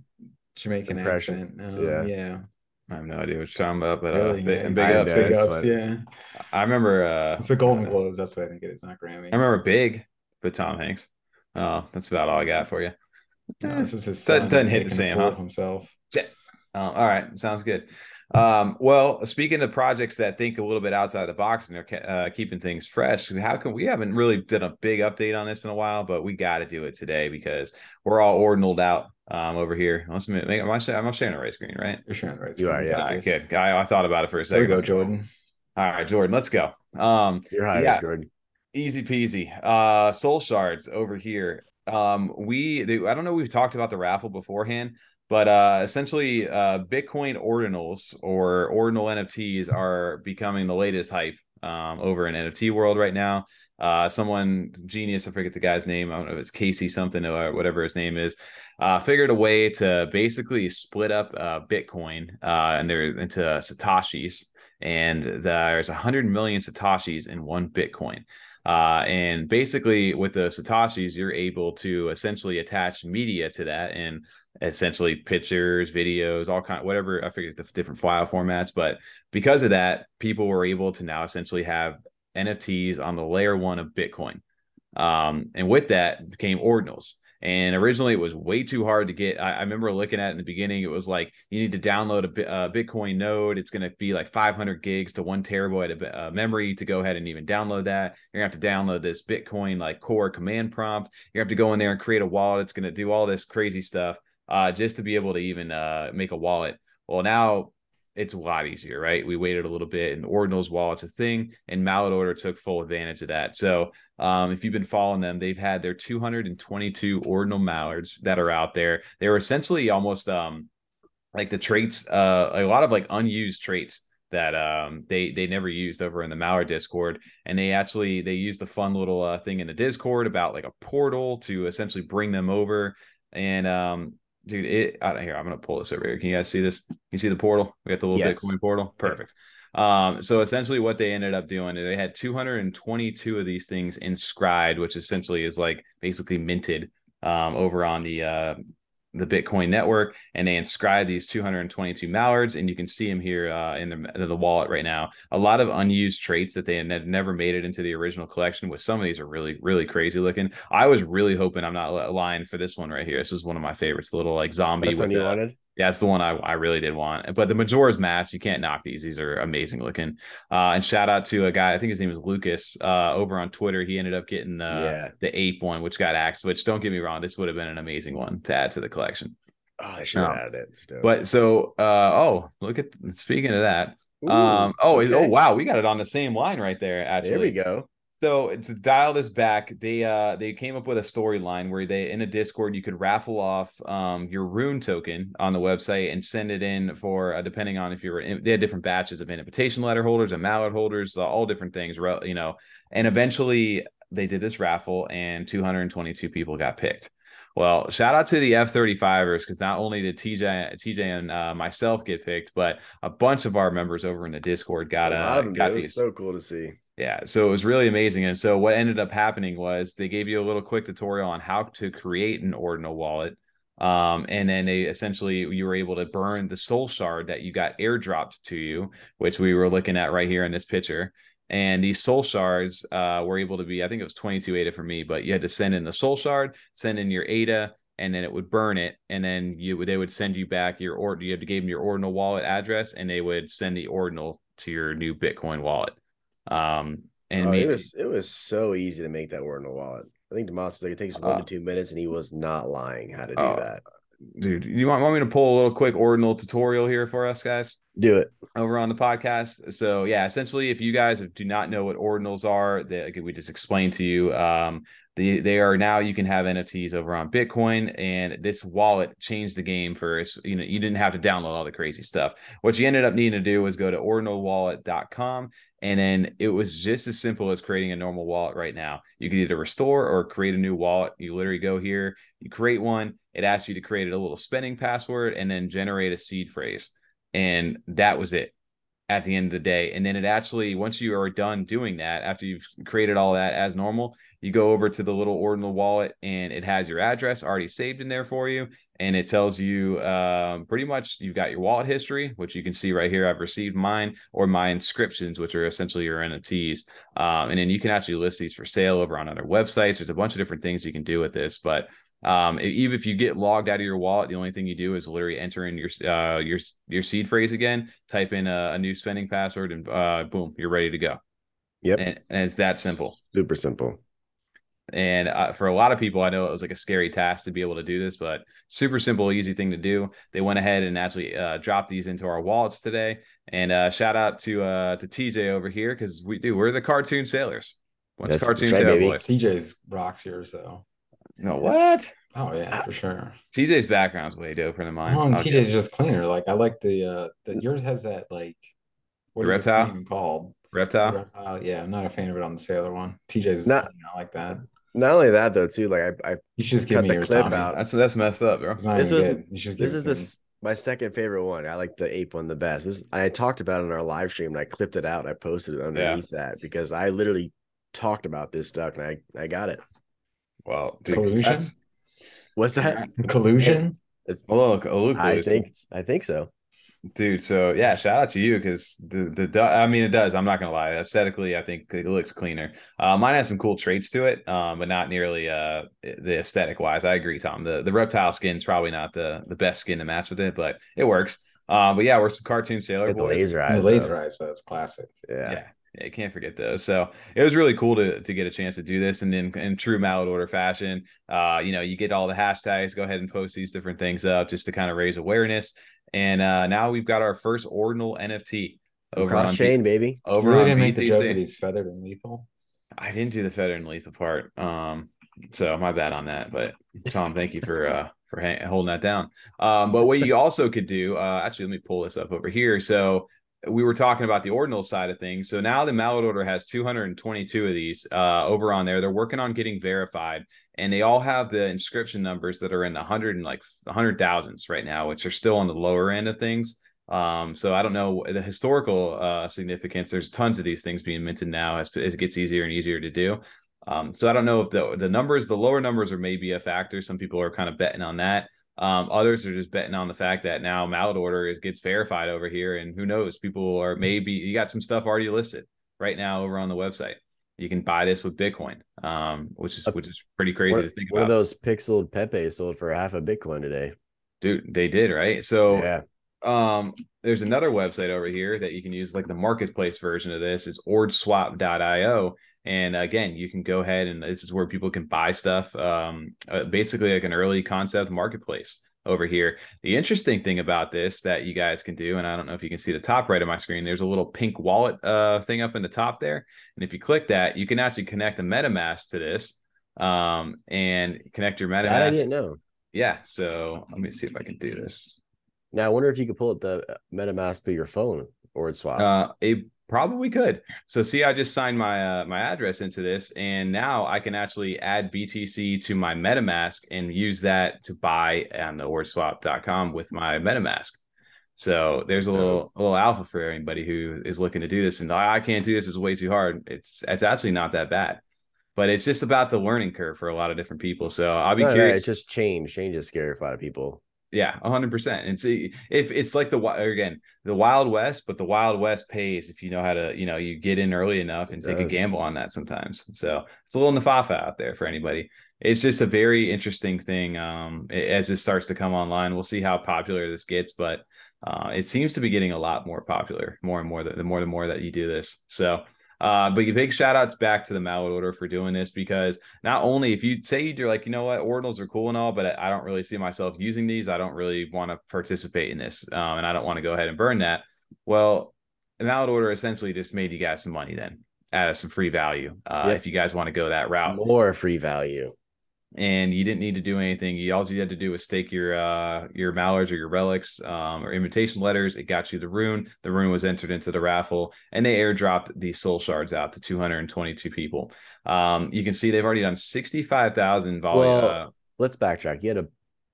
Jamaican accent? Um, yeah, yeah. I have no idea what you're talking about, but really, uh, big, yeah, big ups, big ups, but yeah. I remember uh, it's the Golden uh, Globes. That's what I think it is, not Grammys. I remember Big, but Tom Hanks. Oh, that's about all I got for you. No, this is his son doesn't hit the same, huh? Himself. Yeah. Oh, all right, sounds good. Um, well, speaking of projects that think a little bit outside the box and they're uh, keeping things fresh, how can we haven't really done a big update on this in a while, but we got to do it today because we're all ordinaled out um, over here. Let's make, am, I, am I sharing a red screen, right? You're sharing a red screen. You are, yeah. All right, good. I, I thought about it for a second. There we go, Jordan. All right, Jordan, let's go. Um, You're high, yeah, Jordan. Easy peasy. Uh, Soul Shards over here. Um, we, they, I don't know, we've talked about the raffle beforehand. But uh, essentially, uh, Bitcoin ordinals or ordinal N F Ts are becoming the latest hype um, over in N F T world right now. Uh, someone genius, I forget the guy's name. I don't know if it's Casey something or whatever his name is. Uh, figured a way to basically split up uh, Bitcoin uh, and they're into Satoshis, and there's one hundred million Satoshis in one Bitcoin. Uh, and basically, with the Satoshis, you're able to essentially attach media to that and essentially pictures, videos, all kind, whatever, I forget the different file formats. But because of that, people were able to now essentially have N F Ts on the layer one of Bitcoin. Um, and with that came ordinals. And originally it was way too hard to get. I, I remember looking at it in the beginning, it was like, you need to download a, a Bitcoin node. It's going to be like five hundred gigs to one terabyte of uh, memory to go ahead and even download that. You're going to have to download this Bitcoin like core command prompt. You have to go in there and create a wallet. It's going to do all this crazy stuff. Uh, just to be able to even uh, make a wallet. Well, now it's a lot easier, right? We waited a little bit, and Ordinal's wallet's a thing, and Mallard Order took full advantage of that. So um, if you've been following them, they've had their two hundred twenty-two Ordinal Mallards that are out there. They were essentially almost um, like the traits, uh, a lot of like unused traits that um, they they never used over in the Mallard Discord. And they actually, they used a fun little uh, thing in the Discord about like a portal to essentially bring them over. And um dude, it out of here. I'm gonna pull this over here. Can you guys see this? You see the portal? We got the little yes. Bitcoin portal. Perfect. Um, so essentially, what they ended up doing, they had two hundred twenty-two of these things inscribed, which essentially is like basically minted um, over on the uh, the Bitcoin network, and they inscribed these two hundred twenty-two mallards, and you can see them here uh, in the in the wallet right now. A lot of unused traits that they had never made it into the original collection. With some of these are really really crazy looking. I was really hoping, I'm not lying, for this one right here. This is one of my favorites. The little like zombie. That's one you wanted? Yeah, it's the one I, I really did want. But the Majora's Mask, you can't knock these. These are amazing looking. Uh, and shout out to a guy, I think his name is Lucas, uh, over on Twitter. He ended up getting the, yeah. the ape one, which got axed, which don't get me wrong, this would have been an amazing one to add to the collection. Oh, I should have um, added it. Still. But so, uh, oh, look at, speaking of that. Ooh, um, oh, okay. oh, wow, we got it on the same line right there, actually. There we go. So to dial this back, they uh they came up with a storyline where they in a Discord you could raffle off um your rune token on the website and send it in for uh, depending on if you were in, they had different batches of invitation letter holders and mallard holders, uh, all different things, you know. And eventually they did this raffle, and two hundred twenty-two people got picked. Well, shout out to the F thirty-fivers, because not only did T J T J and uh, myself get picked, but a bunch of our members over in the Discord got a lot of them got these. It was so cool to see. Yeah, so it was really amazing. And so what ended up happening was they gave you a little quick tutorial on how to create an ordinal wallet. Um, and then they essentially, you were able to burn the soul shard that you got airdropped to you, which we were looking at right here in this picture. And these soul shards uh, were able to be, I think it was twenty-two A D A for me, but you had to send in the soul shard, send in your A D A, and then it would burn it. And then you would, they would send you back your, or you had to give them your ordinal wallet address, and they would send the ordinal to your new Bitcoin wallet. um and oh, it was it was so easy to make that ordinal wallet. I think Demas, like, it takes one uh, to two minutes, and he was not lying how to do uh, that. Dude, you want, want me to pull a little quick ordinal tutorial here for us guys? Do it over on the podcast. So yeah, essentially, if you guys do not know what ordinals are, that we just explained to you. um They, they are now, you can have N F Ts over on Bitcoin, and this wallet changed the game for, you know, you didn't have to download all the crazy stuff. What you ended up needing to do was go to ordinal wallet dot com, and then it was just as simple as creating a normal wallet right now. You can either restore or create a new wallet. You literally go here, you create one, it asks you to create a little spending password and then generate a seed phrase. And that was it. At the end of the day. And then it actually, once you are done doing that, after you've created all that as normal, You go over to the little Ordinal wallet and it has your address already saved in there for you. And it tells you um, pretty much you've got your wallet history, which you can see right here. I've received mine or my inscriptions, which are essentially your N F Ts. Um, and then you can actually list these for sale over on other websites. There's a bunch of different things you can do with this, but Um, even if you get logged out of your wallet, the only thing you do is literally enter in your, uh, your, your seed phrase again, type in a, a new spending password and, uh, boom, you're ready to go. Yep. And, and it's that simple. Super simple. And uh, for a lot of people, I know it was like a scary task to be able to do this, but super simple, easy thing to do. They went ahead and actually uh, dropped these into our wallets today. And, uh, shout out to, uh, to T J over here. Cause we do, we're the cartoon sailors. Once that's, cartoon that's right, sailor boys. T J's rocks here. So. No, what? Oh yeah, for sure. T J's background's way doper than mine. Oh, T J's just cleaner. Like I like the uh that yours has that like what is it even called? Reptile. Reptile. Yeah, I'm not a fan of it on the sailor one. T J's not I like that. Not only that though, too. Like I, I you should just give me your clip out. That's that's messed up, bro. This was this is this my second favorite one. I like the ape one the best. This I talked about it in our live stream and I clipped it out and I posted it underneath yeah. that because I literally talked about this stuff and I I got it. Well, dude, collusion. What's that? Collusion. It's, look, look I think I think so, dude. So yeah, shout out to you because the the I mean it does. I'm not gonna lie. Aesthetically, I think it looks cleaner. Uh, mine has some cool traits to it, um, but not nearly uh the aesthetic wise. I agree, Tom. The the reptile skin's probably not the the best skin to match with it, but it works. Uh, but yeah, we're some cartoon sailor boys. The laser eyes. The laser eyes. So it's classic. Yeah. yeah. I can't forget those. So it was really cool to to get a chance to do this. And then in, in true Mallard Order fashion, uh, you know, you get all the hashtags, go ahead and post these different things up just to kind of raise awareness. And uh, now we've got our first Ordinal N F T over Cross on chain, baby. Over you really on didn't make the joke that he's feathered and lethal. I didn't do the feathered and lethal part. Um, so my bad on that. But Tom, thank you for uh for holding that down. Um, but what you also could do, uh actually let me pull this up over here. So we were talking about the ordinal side of things. So now the Mallard Order has two hundred twenty-two of these uh, over on there. They're working on getting verified and they all have the inscription numbers that are in the hundred and like hundred thousands right now, which are still on the lower end of things. Um, so I don't know the historical uh, significance. There's tons of these things being minted now as, as it gets easier and easier to do. Um, so I don't know if the, the numbers, the lower numbers are maybe a factor. Some people are kind of betting on that. Um, others are just betting on the fact that now Mallard Order is, gets verified over here, and who knows? People are maybe you got some stuff already listed right now over on the website. You can buy this with Bitcoin, um, which is which is pretty crazy what, to think about. One of those pixeled Pepe sold for half a Bitcoin today, dude. They did right. So yeah. Um, there's another website over here that you can use, like the marketplace version of this is ordswap dot i o. And again, you can go ahead and this is where people can buy stuff, um, uh, basically like an early concept marketplace over here. The interesting thing about this that you guys can do, and I don't know if you can see the top right of my screen, there's a little pink wallet uh, thing up in the top there. And if you click that, you can actually connect a MetaMask to this um, and connect your MetaMask. I didn't know. Yeah. So let me see if I can do this. Now, I wonder if you could pull up the MetaMask through your phone or swap. Uh, a Probably could. So see, I just signed my uh, my address into this, and now I can actually add B T C to my MetaMask and use that to buy on the ordswap dot com with my MetaMask. So there's a little a little alpha for anybody who is looking to do this. And I can't do this; it's way too hard. It's it's actually not that bad, but it's just about the learning curve for a lot of different people. So I'll be no, curious. No, it's just change. Change is scary for a lot of people. Yeah, one hundred percent. And see, if it's like the again, the Wild West, but the Wild West pays if you know how to, you know, you get in early enough and it take does. a gamble on that sometimes. So it's a little nafafa out there for anybody. It's just a very interesting thing. Um, as it starts to come online, we'll see how popular this gets, but uh, it seems to be getting a lot more popular, more and more the, the more the more that you do this. So. Uh, but you big shout outs back to the Mallard Order for doing this, because not only if you say you're like, you know what, ordinals are cool and all, but I don't really see myself using these. I don't really want to participate in this. Um, and I don't want to go ahead and burn that. Well, the Mallard Order essentially just made you guys some money then out of some free value. Uh, yep. If you guys want to go that route, more free value. And you didn't need to do anything. You all you had to do was stake your uh, your mallards or your relics um, or invitation letters. It got you the rune. The rune was entered into the raffle, and they airdropped the soul shards out to two hundred twenty-two people. Um, you can see they've already done sixty-five thousand volume. Well, uh, let's backtrack. You had to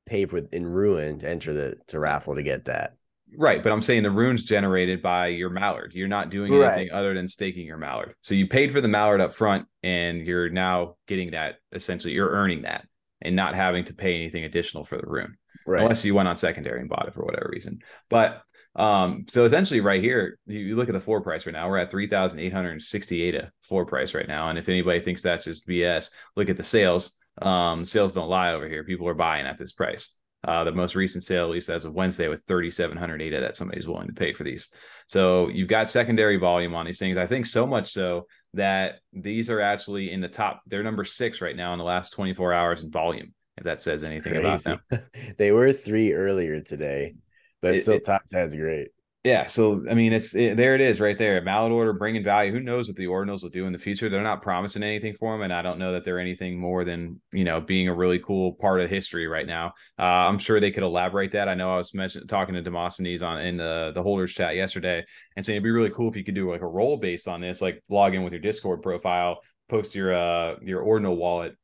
pay for in ruin to enter the to raffle to get that. Right, but I'm saying the rune's generated by your Mallard. You're not doing anything right. other than staking your Mallard. So you paid for the Mallard up front, and you're now getting that, essentially. You're earning that and not having to pay anything additional for the rune. Right. Unless you went on secondary and bought it for whatever reason. But um, so essentially right here, you look at the floor price right now. We're at three thousand eight hundred sixty-eight A floor price right now. And if anybody thinks that's just B S, look at the sales. Um, sales don't lie over here. People are buying at this price. Uh, the most recent sale, at least as of Wednesday, was three thousand seven hundred A D A that somebody's willing to pay for these. So you've got secondary volume on these things. I think so much so that these are actually in the top. They're number six right now in the last twenty-four hours in volume, if that says anything Crazy. About them. They were three earlier today, but it, still it, top ten's great. Yeah. So, I mean, it's it, there it is right there. Mallard Order bringing value. Who knows what the ordinals will do in the future? They're not promising anything for them. And I don't know that they're anything more than, you know, being a really cool part of history right now. Uh, I'm sure they could elaborate that. I know I was mentioning, talking to Demosthenes on in the, the holders chat yesterday and saying it'd be really cool if you could do like a role based on this, like log in with your Discord profile, post your uh, your ordinal wallet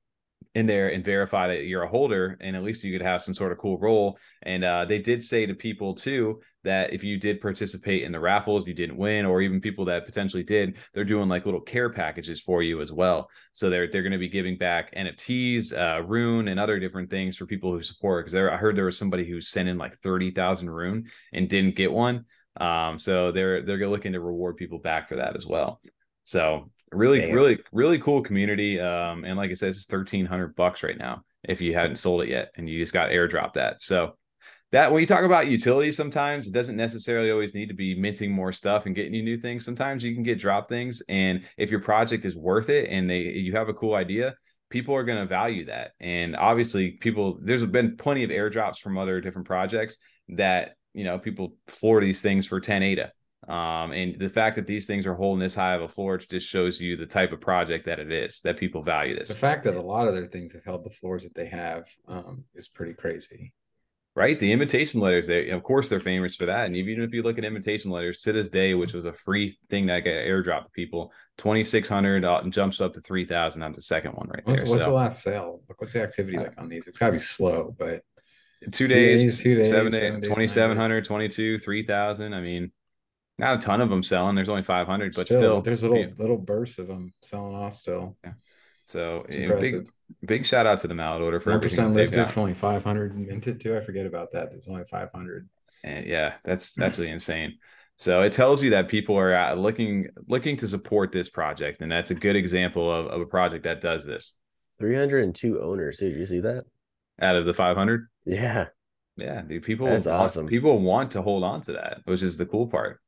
in there and verify that you're a holder, and at least you could have some sort of cool role. And uh, they did say to people too that if you did participate in the raffles, you didn't win, or even people that potentially did, they're doing like little care packages for you as well. So they're they're going to be giving back N F Ts, uh, Rune, and other different things for people who support. Because I heard there was somebody who sent in like thirty thousand Rune and didn't get one. Um, so they're they're looking to reward people back for that as well. So. Really, Damn. really, really cool community. Um, and like I said, it's thirteen hundred bucks right now. If you hadn't sold it yet, and you just got airdropped that, so that when you talk about utility, sometimes it doesn't necessarily always need to be minting more stuff and getting you new things. Sometimes you can get drop things, and if your project is worth it and they you have a cool idea, people are going to value that. And obviously, people there's been plenty of airdrops from other different projects that you know people floor these things for ten A D A. Um, and the fact that these things are holding this high of a floor just shows you the type of project that it is, that people value this. The fact that a lot of their things have held the floors that they have um, is pretty crazy. Right. The invitation letters, they, of course, they're famous for that. And even if you look at invitation letters to this day, which was a free thing that I got airdropped to people, twenty-six hundred uh, jumps up to three thousand on the second one right there. What's, what's so, the last sale? Like, what's the activity like on these? It's got to be slow, but two, two days, days, two days, seven, seven days, twenty-seven hundred, twenty-two, three thousand. I mean, not a ton of them selling. There's only five hundred, but still, still there's little yeah. little bursts of them selling off still. Yeah. So big big shout out to the Mallard Order for one percent listed for only five hundred minted too. I forget about that. There's only five hundred. And yeah, that's that's really insane. So it tells you that people are looking looking to support this project, and that's a good example of, of a project that does this. three hundred two owners. Did you see that? Out of the five hundred? Yeah. Yeah, dude. People that's want, awesome. People want to hold on to that, which is the cool part.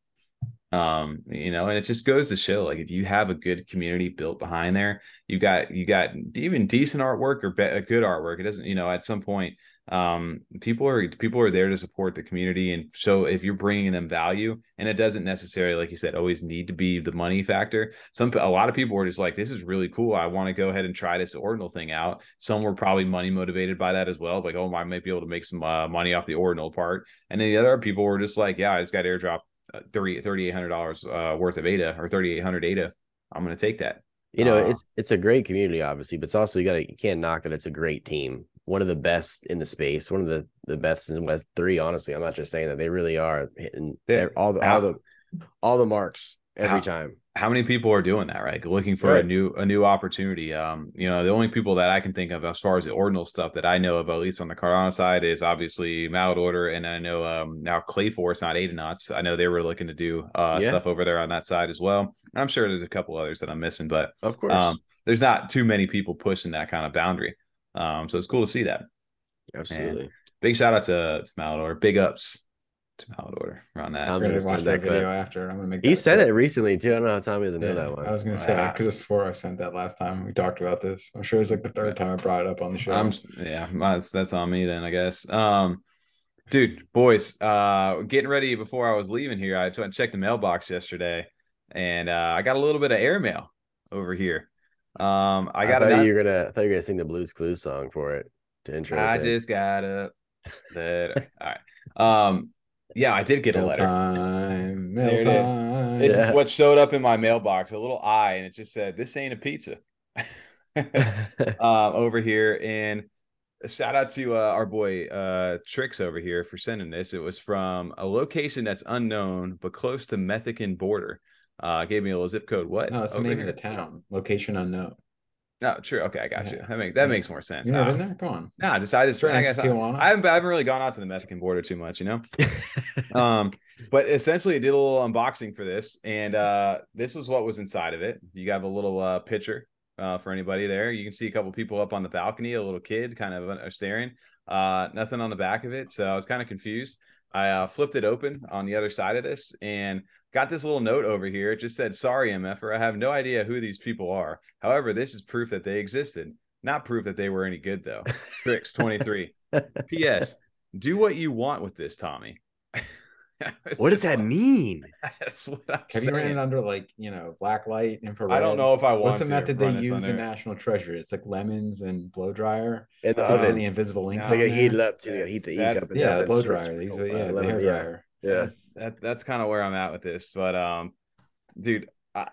Um, you know, and it just goes to show, like, if you have a good community built behind there, you got, you got even decent artwork or be- good artwork. It doesn't, you know, at some point, um, people are, people are there to support the community. And so if you're bringing them value, and it doesn't necessarily, like you said, always need to be the money factor. Some, a lot of people were just like, this is really cool. I want to go ahead and try this ordinal thing out. Some were probably money motivated by that as well. Like, oh, I might be able to make some uh, money off the ordinal part. And then the other people were just like, yeah, I just got airdropped. three thousand eight hundred dollars uh, worth of A D A or three thousand eight hundred A D A. I'm going to take that. You know, uh, it's it's a great community, obviously, but it's also you got to you can't knock that it's a great team. One of the best in the space, one of the, the best in Web three. Honestly, I'm not just saying that, they really are hitting all the how, all the all the marks every how, time. How many people are doing that, right? Looking for right. a new a new opportunity. Um, you know, the only people that I can think of as far as the ordinal stuff that I know of, at least on the Cardano side, is obviously Mallard Order, and I know um, now Clayforce, not Aideanauts. I know they were looking to do uh, yeah. stuff over there on that side as well. I'm sure there's a couple others that I'm missing, but of course, um, there's not too many people pushing that kind of boundary. Um, so it's cool to see that. Absolutely. And big shout out to, to Mallard Order. Big ups. Mallard Order around that. I'm gonna watch that video after. I'm gonna make. He said clip. It recently too. I don't know how Tommy doesn't yeah, know that one. I was gonna say uh, I could have swore I sent that last time we talked about this. I'm sure it was like the third time I brought it up on the show. I'm, yeah, that's that's on me then, I guess. Um, dude, boys, uh, getting ready before I was leaving here. I checked the mailbox yesterday, and uh, I got a little bit of airmail over here. Um, I got. I thought you were gonna. I thought you were gonna sing the Blues Clues song for it to intro. I it. Just got up. That, all right. Um. Yeah, I did get mail a letter. Time, mail there it is. Time. This yeah. is what showed up in my mailbox, a little eye, and it just said, this ain't a pizza. um, over here. And Shout out to uh, our boy uh, Trix over here for sending this. It was from a location that's unknown, but close to Mexican border. Uh, gave me a little zip code. What? No, it's the name of the town. Location unknown. No, true. Okay, I got yeah. you. That makes that yeah. makes more sense. Yeah, doesn't it? Come on. No, nah, just I just I guess I, I, haven't, I haven't really gone out to the Mexican border too much, you know. um, but essentially, I did a little unboxing for this, and uh, this was what was inside of it. You have a little uh, picture uh, for anybody there. You can see a couple people up on the balcony, a little kid kind of staring. Uh, nothing on the back of it, so I was kind of confused. I uh, flipped it open on the other side of this, and got this little note over here. It just said, sorry, MFer, I have no idea who these people are. However, this is proof that they existed. Not proof that they were any good, though. Trix twenty-three. P S. Do what you want with this, Tommy. What does that like, mean? That's what I'm Have saying. You ran it under, like, you know, black light, infrared? I don't know if I want What's to. What's the method they use in National Treasure? It's like lemons and blow dryer. And the, oven. the invisible ink. No, they got heated up, too. They got heat the ink up. And yeah, the blow dryer. These are, yeah, uh, lemon, hair dryer. Yeah. yeah. That that's kind of where I'm at with this, but um, dude, I,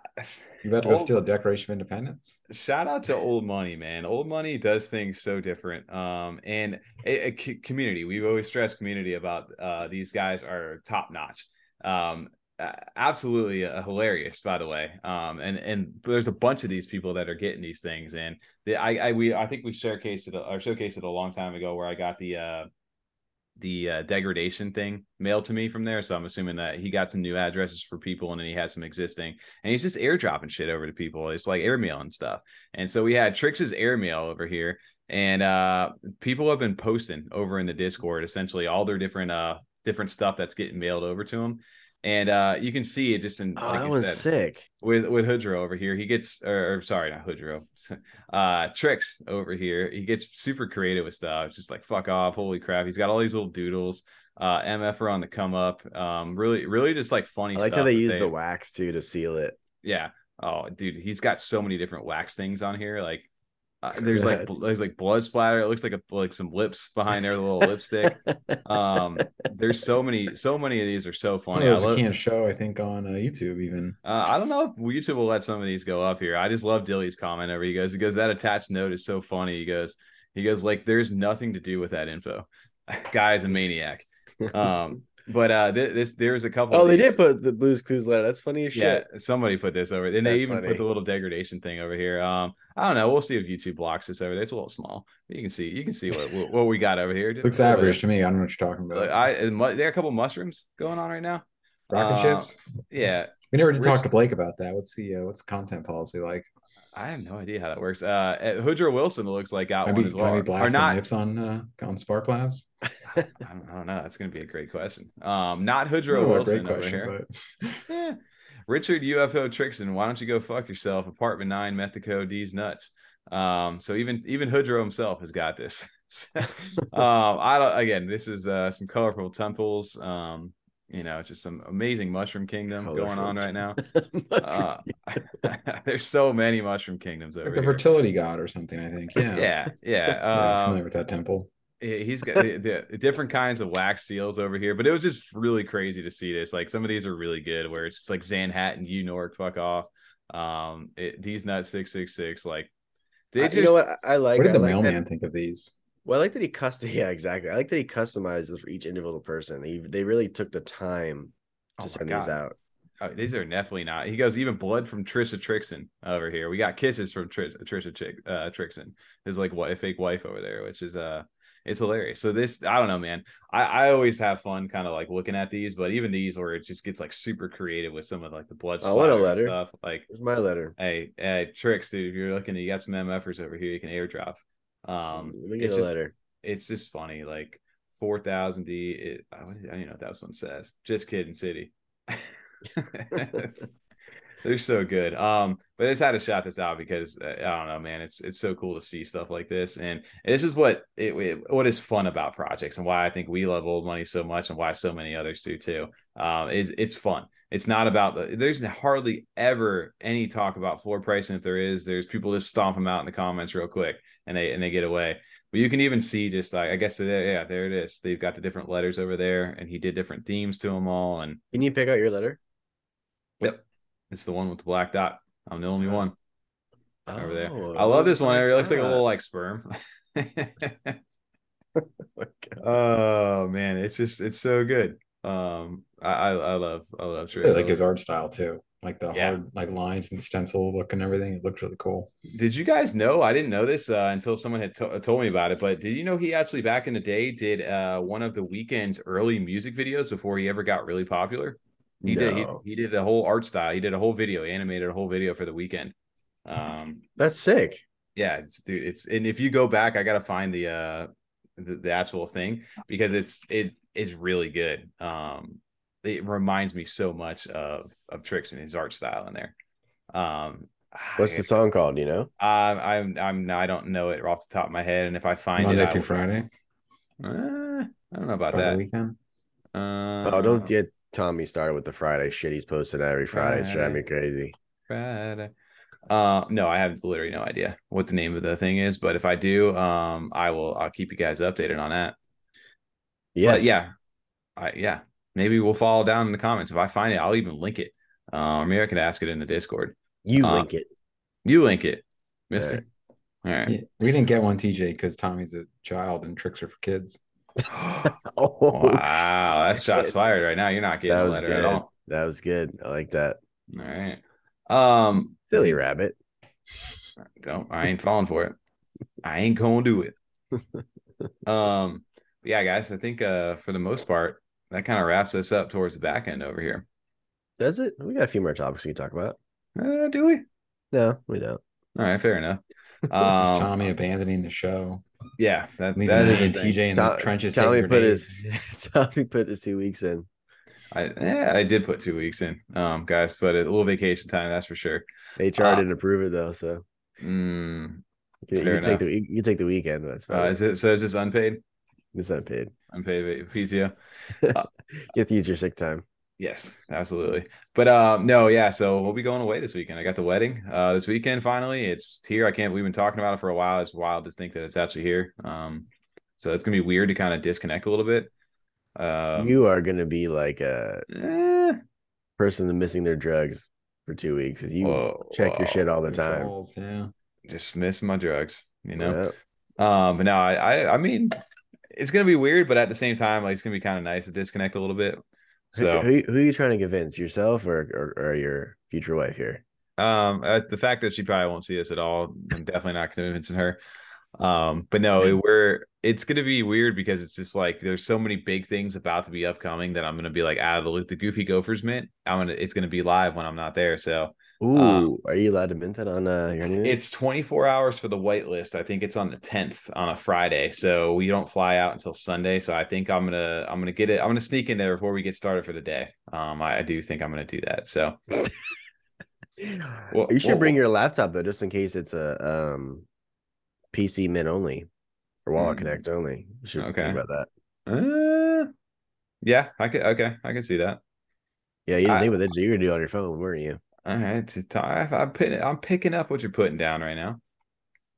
you about to go steal a Declaration of Independence? Shout out to Old Money, man. Old Money does things so different. Um, and a, a community. We've always stressed community about uh, these guys are top notch. Um, absolutely hilarious, by the way. Um, and and there's a bunch of these people that are getting these things, and the, I I we I think we showcased it or showcased it a long time ago where I got the uh. the uh, degradation thing mailed to me from there. So I'm assuming that he got some new addresses for people, and then he had some existing, and he's just airdropping shit over to people. It's like airmail and stuff. And so we had Trix's airmail over here, and uh, people have been posting over in the Discord, essentially all their different, uh, different stuff that's getting mailed over to them. And uh, you can see it just in oh, like that was sick with with Hoodro over here. He gets, or, or sorry, not Hoodro, uh, Trix over here. He gets super creative with stuff. It's just like fuck off, holy crap. He's got all these little doodles. Uh, MFer on the come up. Um, really, really just like funny. I like stuff how they use they, the wax too to seal it. Yeah. Oh, dude, he's got so many different wax things on here. Like uh, there's like there's like blood splatter. It looks like a like some lips behind there, the little lipstick. Um, there's so many, so many of these are so funny. I can't show, I think, on uh, YouTube even. Uh, I don't know if YouTube will let some of these go up here. I just love Dilly's comment over. He goes, he goes, that attached note is so funny. He goes, he goes, like there's nothing to do with that info. Guy's a maniac. Um, but uh, th this there's a couple. Oh, they did put the Blue's Clues letter. That's funny as shit. Yeah, somebody put this over, and they even put the little degradation thing over here. Um, I don't know. We'll see if YouTube blocks this over there. It's a little small. You can see, you can see what what, what we got over here. Looks average to me. I don't know what you're talking about. I there are a couple mushrooms going on right now. Rocket ships. Uh, yeah, we never did talk to Blake about that. What's the uh, what's content policy like? I have no idea how that works. Uh, Hoodra Wilson looks like got maybe, one as well. Or not hips on uh, on Spark Labs? I, don't, I don't know. That's going to be a great question. Um, not Hoodra oh, Wilson over question, here. But... yeah. Richard U F O Trixon, why don't you go fuck yourself? Apartment nine, Methico, D's nuts. Um, so even even Hoodra himself has got this. um, I don't. Again, this is uh, some colorful temples. Um, You know, just some amazing mushroom kingdom Colorful. going on right now. uh, there's so many mushroom kingdoms over like the here. The fertility god or something, I think. Yeah, yeah, yeah. I'm um, familiar with that temple. He's got the, the different kinds of wax seals over here, but it was just really crazy to see this. Like some of these are really good, where it's just like Zanhat and you Nork, fuck off. Um, it, these nuts six six six. Like, they I, just, you know what I like? What did I the like mailman that? think of these? Well, I like that he custom. Yeah, exactly. I like that he customized it for each individual person. They they really took the time to oh send God. these out. Oh, these are definitely not. He goes even blood from Trisha Trixon over here. We got kisses from Tris Trisha Chick, uh, Trixon. His like what a fake wife over there, which is uh, it's hilarious. So this, I don't know, man. I I always have fun kind of like looking at these, but even these where it just gets like super creative with some of like the blood splatter oh, what a letter. and stuff. Like, here's my letter. Hey, hey, Trix, dude, if you're looking, you got some MFers over here. You can airdrop. Um, it's just, it's just funny. Like four thousand D. It, I don't know what that one says. Just kidding, city. They're so good. Um, but I just had to shout this out because uh, I don't know, man. It's it's so cool to see stuff like this, and, and this is what it, it what is fun about projects, and why I think we love Old Money so much, and why so many others do too. Um, it's it's fun. It's not about the, there's hardly ever any talk about floor pricing. If there is, there's people just stomp them out in the comments real quick, and they and they get away. But you can even see just like I guess yeah, there it is. They've got the different letters over there, and he did different themes to them all. And can you pick out your letter? Yep, it's the one with the black dot. I'm the only oh. one over there. I love this one. It looks like a little like sperm. Oh man, it's just it's so good. Um, I I, I love I love Trix. It was like his art style too, like the yeah. hard like lines and stencil look and everything. It looked really cool. Did you guys know? I didn't know this uh, until someone had to told me about it. But did you know he actually back in the day did uh, one of the Weeknd's early music videos before he ever got really popular? He no. did. He, he did the whole art style. He did a whole video, he animated a whole video for the Weeknd. Um, that's sick. Yeah, it's dude. It's and if you go back, I gotta find the uh the, the actual thing because it's it is really good. Um, it reminds me so much of of Trix and his art style in there. Um, what's I, the song called? You know, I I'm I'm I don't know it off the top of my head, and if I find Monday it, Monday through Friday. Uh, I don't know about Friday that weekend. Uh, oh, don't get Tommy started with the Friday shit he's posting every Friday. It's driving me crazy. Friday. Uh, no, I have literally no idea what the name of the thing is, but if I do, um, I will, I'll keep you guys updated on that. Yes. But yeah. I, yeah. Maybe we'll follow down in the comments. If I find it, I'll even link it. Um, uh, maybe I could ask it in the Discord. You uh, link it. You link it, mister. All right. All right. Yeah, we didn't get one, T J, because Tommy's a child and Trix are for kids. Oh, wow. That's shots fired right now. You're not getting that was a letter good. At all. That was good. I like that. All right. Um, Silly rabbit. Don't I ain't falling for it. I ain't gonna do it. Um, yeah, guys, I think uh for the most part, that kind of wraps us up towards the back end over here. Does it? We got a few more topics we can talk about. Uh, do we? No, we don't. All right, fair enough. Um, is Tommy abandoning the show? Yeah, that, that is T J in Tom, the trenches. Tommy put days. his Tommy put his two weeks in. I yeah, I did put two weeks in, um, guys, but a little vacation time, that's for sure. H R uh, didn't approve it though, so mm, you, you take the you take the weekend. That's fine. Uh, is it so? It's just unpaid. It's unpaid. Unpaid P T O. Uh, you have to use your sick time. Yes, absolutely. But um, no, yeah. So we'll be going away this weekend. I got the wedding uh, this weekend. Finally, it's here. I can't. We've been talking about it for a while. It's wild to think that it's actually here. Um, so it's gonna be weird to kind of disconnect a little bit. Um, you are going to be like a eh. person that's missing their drugs for two weeks. You whoa, check whoa. your shit all the time. Balls, yeah. Just missing my drugs, you know? Yep. Um, but no, I, I, I mean, it's going to be weird, but at the same time, like it's going to be kind of nice to disconnect a little bit. So who, who, who are you trying to convince, yourself or, or, or your future wife here? Um, uh, the fact that she probably won't see us at all, I'm definitely not convincing her. Um, but no, it, we're, it's going to be weird because it's just like, there's so many big things about to be upcoming that I'm going to be like out of the loop. The Goofy Gophers mint, I'm going to, it's going to be live when I'm not there. So, ooh, um, are you allowed to mint that on uh, your news? It's twenty-four hours for the whitelist. I think it's on the tenth on a Friday. So we don't fly out until Sunday. So I think I'm going to, I'm going to get it. I'm going to sneak in there before we get started for the day. Um, I, I do think I'm going to do that. So well, you should well, bring your laptop though, just in case it's a, um, P C mint only or wallet mm. connect only. You should okay. think about that. Uh, yeah, I could. Okay, I can see that. Yeah, you didn't I, think about that. You were gonna do it on your phone, weren't you? All right, I'm picking. I'm picking up what you're putting down right now.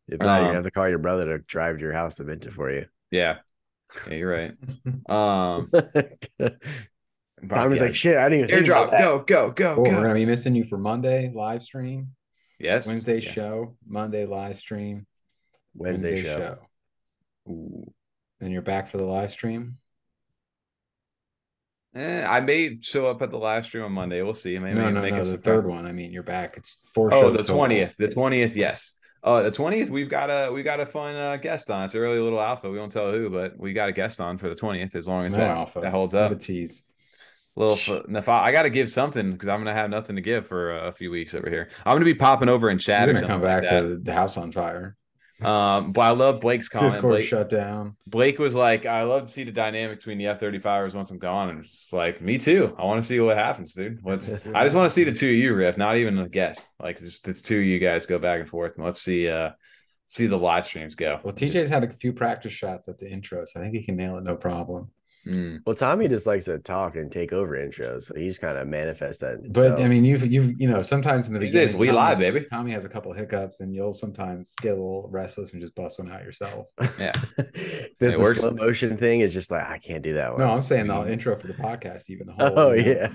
If not, um, you're gonna have to call your brother to drive to your house to mint it for you. Yeah, yeah, you're right. um, I was like, shit, I didn't even airdrop. Go, go, go, oh, go. We're gonna be missing you for Monday live stream. Yes, Wednesday yeah. show, Monday live stream. Wednesday, Wednesday show. show. Ooh. And you're back for the live stream? Eh, I may show up at the live stream on Monday. We'll see. Maybe no, no, make no, us the third one. I mean, you're back. It's four oh, shows. Oh, the twentieth. The twentieth, yes. Oh, uh, the twentieth, we've got a we got a fun uh, guest on. It's a really little alpha. We won't tell who, but we got a guest on for the twentieth as long as no that, that holds up. A tease. Little if I, I got to give something because I'm gonna have nothing to give for a, a few weeks over here. I'm gonna be popping over and chat. You're gonna come back like to the house on fire. Um, but I love Blake's comment. Discord Blake, shut down. Blake was like, "I love to see the dynamic between the F thirty-fivers once I'm gone," and it's like, "Me too. I want to see what happens, dude. Let's. I just want to see the two of you riff, not even a guest. Like just the two of you guys go back and forth, and let's see, uh, see the live streams go." Well, T J's just had a few practice shots at the intro, so I think he can nail it, no problem. Mm. Well, Tommy just likes to talk and take over intros, so he just kind of manifests that. But so. I mean, you've you've you know sometimes in the beginning, we lie, baby. Tommy has a couple of hiccups, and you'll sometimes get a little restless and just bust one out yourself. Yeah, this the slow motion thing is just like I can't do that one. No, I'm saying the intro for the podcast, even the whole. Oh yeah.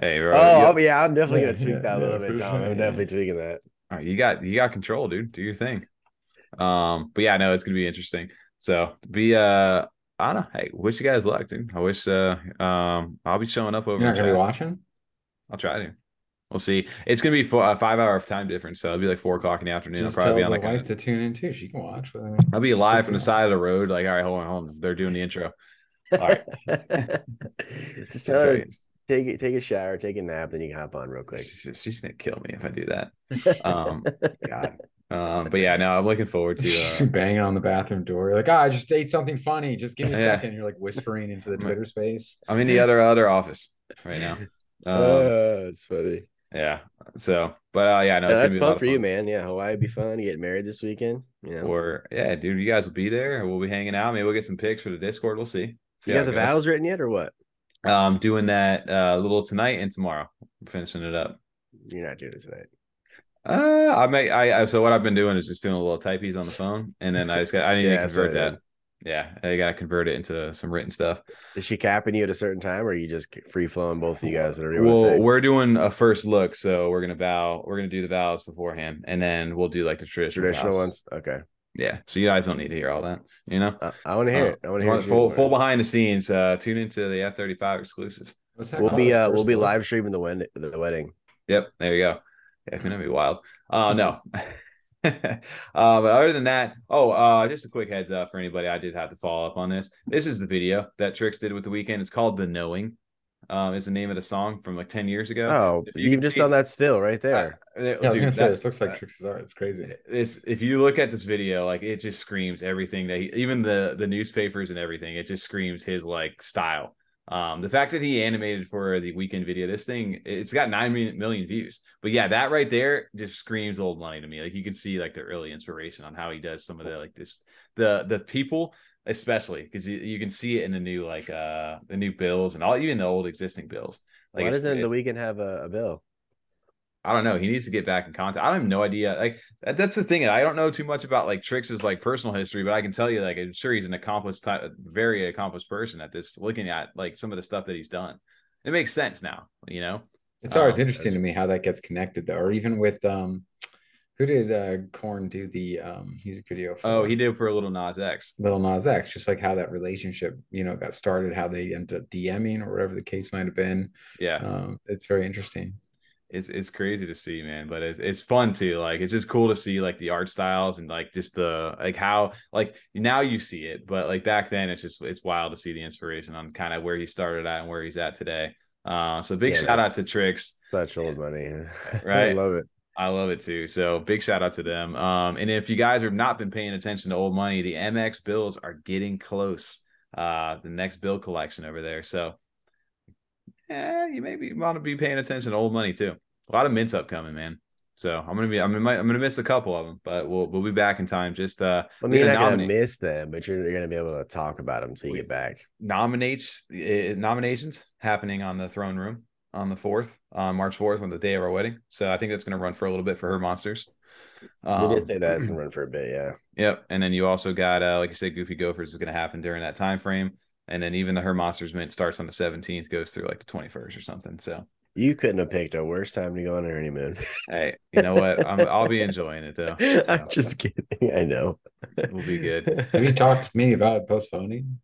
Hey, bro. Oh yeah, I'm definitely yeah, gonna tweak yeah, that a little yeah, bit, Tom. I'm yeah. definitely tweaking that. All right, you got you got control, dude. Do your thing. Um, but yeah, no, it's gonna be interesting. So be uh I don't know. Hey, wish you guys luck, dude. I wish uh um I'll be showing up over. You're not gonna be watching? I'll try to. We'll see. It's gonna be four, a five-hour time difference, so it'll be like four o'clock in the afternoon. Just I'll probably tell be on my wife to tune in too. She can watch. Whatever. I'll be live from the side of the road. Like, all right, hold on, hold on. They're doing the intro. All right. Just tell her, take it. Take a shower. Take a nap. Then you can hop on real quick. She's, she's gonna kill me if I do that. Um, God. Um, but yeah, no, I'm looking forward to uh, banging on the bathroom door. You're like, oh, I just ate something funny. Just give me a yeah. second. You're like whispering into the Twitter space. I'm in the other other office right now. Oh, um, it's funny. Yeah. So, but uh, yeah, no, no it's that's be fun for fun. You, man. Yeah, Hawaii would be fun. You get married this weekend. You know? Or yeah, dude, you guys will be there. We'll be hanging out. Maybe we'll get some pics for the Discord. We'll see. see you got the goes. Vows written yet, or what? I'm um, doing that uh, little tonight and tomorrow. I'm finishing it up. You're not doing it tonight. Uh, I may. I, I so what I've been doing is just doing a little typeys on the phone, and then I just got. I need yeah, to convert so, that. Yeah. Yeah, I gotta convert it into some written stuff. Is she capping you at a certain time, or are you just free flowing both of you guys? Whatever you well, want to say? We're doing a first look, so we're gonna vow. We're gonna do the vows beforehand, and then we'll do like the traditional traditional vows. ones. Okay. Yeah, so you guys don't need to hear all that, you know. Uh, I want to hear uh, it. I want to hear full full behind the scenes. Uh, tune into the F thirty-five exclusives. We'll be uh, we'll be live streaming the wedding. The wedding. Yep. There you go. Yeah, it's gonna be wild. Uh, no. uh, but other than that, oh, uh, just a quick heads up for anybody. I did have to follow up on this. This is the video that Trix did with the Weeknd. It's called "The Knowing." Um, is the name of the song from like ten years ago. Oh, you you've just see, done that still right there. I, yeah, dude, I was gonna that, say this looks like uh, Trix's art. It's crazy. This, if you look at this video, like it just screams everything that he, even the the newspapers and everything. It just screams his like style. Um, the fact that he animated for the Weeknd video, this thing, it's got nine million views, but yeah, that right there just screams Old Money to me. Like you can see like the early inspiration on how he does some of the, like this, the, the people, especially because you, you can see it in the new, like, uh, the new bills and all, even the old existing bills. Like why doesn't the Weeknd have a, a bill? I don't know. He needs to get back in contact. I have no idea. Like that, that's the thing. I don't know too much about like Trix's like personal history, but I can tell you, like, I'm sure he's an accomplished, type, very accomplished person at this. Looking at like some of the stuff that he's done, it makes sense now. You know, it's always um, interesting to me how that gets connected, though. Or even with um, who did uh, Korn do the um music video for? Oh, he did for a Little Nas X. Little Nas X, just like how that relationship, you know, got started, how they ended up DMing or whatever the case might have been. Yeah, um, it's very interesting. It's it's crazy to see, man, but it's it's fun too. Like it's just cool to see like the art styles and like just the like how like now you see it, but like back then it's just it's wild to see the inspiration on kind of where he started at and where he's at today. Uh, so big yeah, shout out to Trix. Such Old Money, right? I love it. I love it too. So big shout out to them. Um, and if you guys have not been paying attention to Old Money, the M X bills are getting close. Uh, the next bill collection over there. So. Yeah, you maybe want to be paying attention to Old Money too. A lot of mints upcoming, man. So I'm gonna be, I'm gonna, I'm gonna miss a couple of them, but we'll, we'll be back in time. Just, uh, well, you're not gonna miss them, but you're, you're gonna be able to talk about them until you get back. Nominates, uh, nominations happening on the Throne Room on the fourth, on uh, March fourth, on the day of our wedding. So I think that's gonna run for a little bit for Her Monsters. Um, they did say that it's gonna run for a bit, yeah. Yep, and then you also got, uh, like you said, Goofy Gophers is gonna happen during that time frame. And then even the Her Monsters mint starts on the seventeenth, goes through like the twenty-first or something. So you couldn't have picked a worse time to go on a honeymoon. Hey, you know what? I'm, I'll be enjoying it though. So. I'm just kidding. I know we'll be good. Have you talked to me about postponing?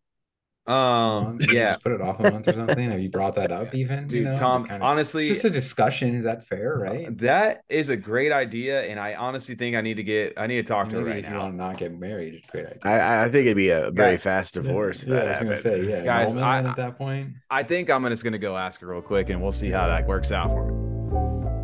Um, yeah, put it off a month or something. Have you brought that up even? Dude, you know, Tom, kind of, honestly, just a discussion. Is that fair? Right? That is a great idea, and I honestly think I need to get. I need to talk to her right now. If you want to not get married, it's a great idea. I, I think it'd be a very yeah. fast divorce. Yeah, if that I was happened. Gonna say, yeah, guys. I, at that point, I think I'm just gonna go ask her real quick, and we'll see how that works out for me.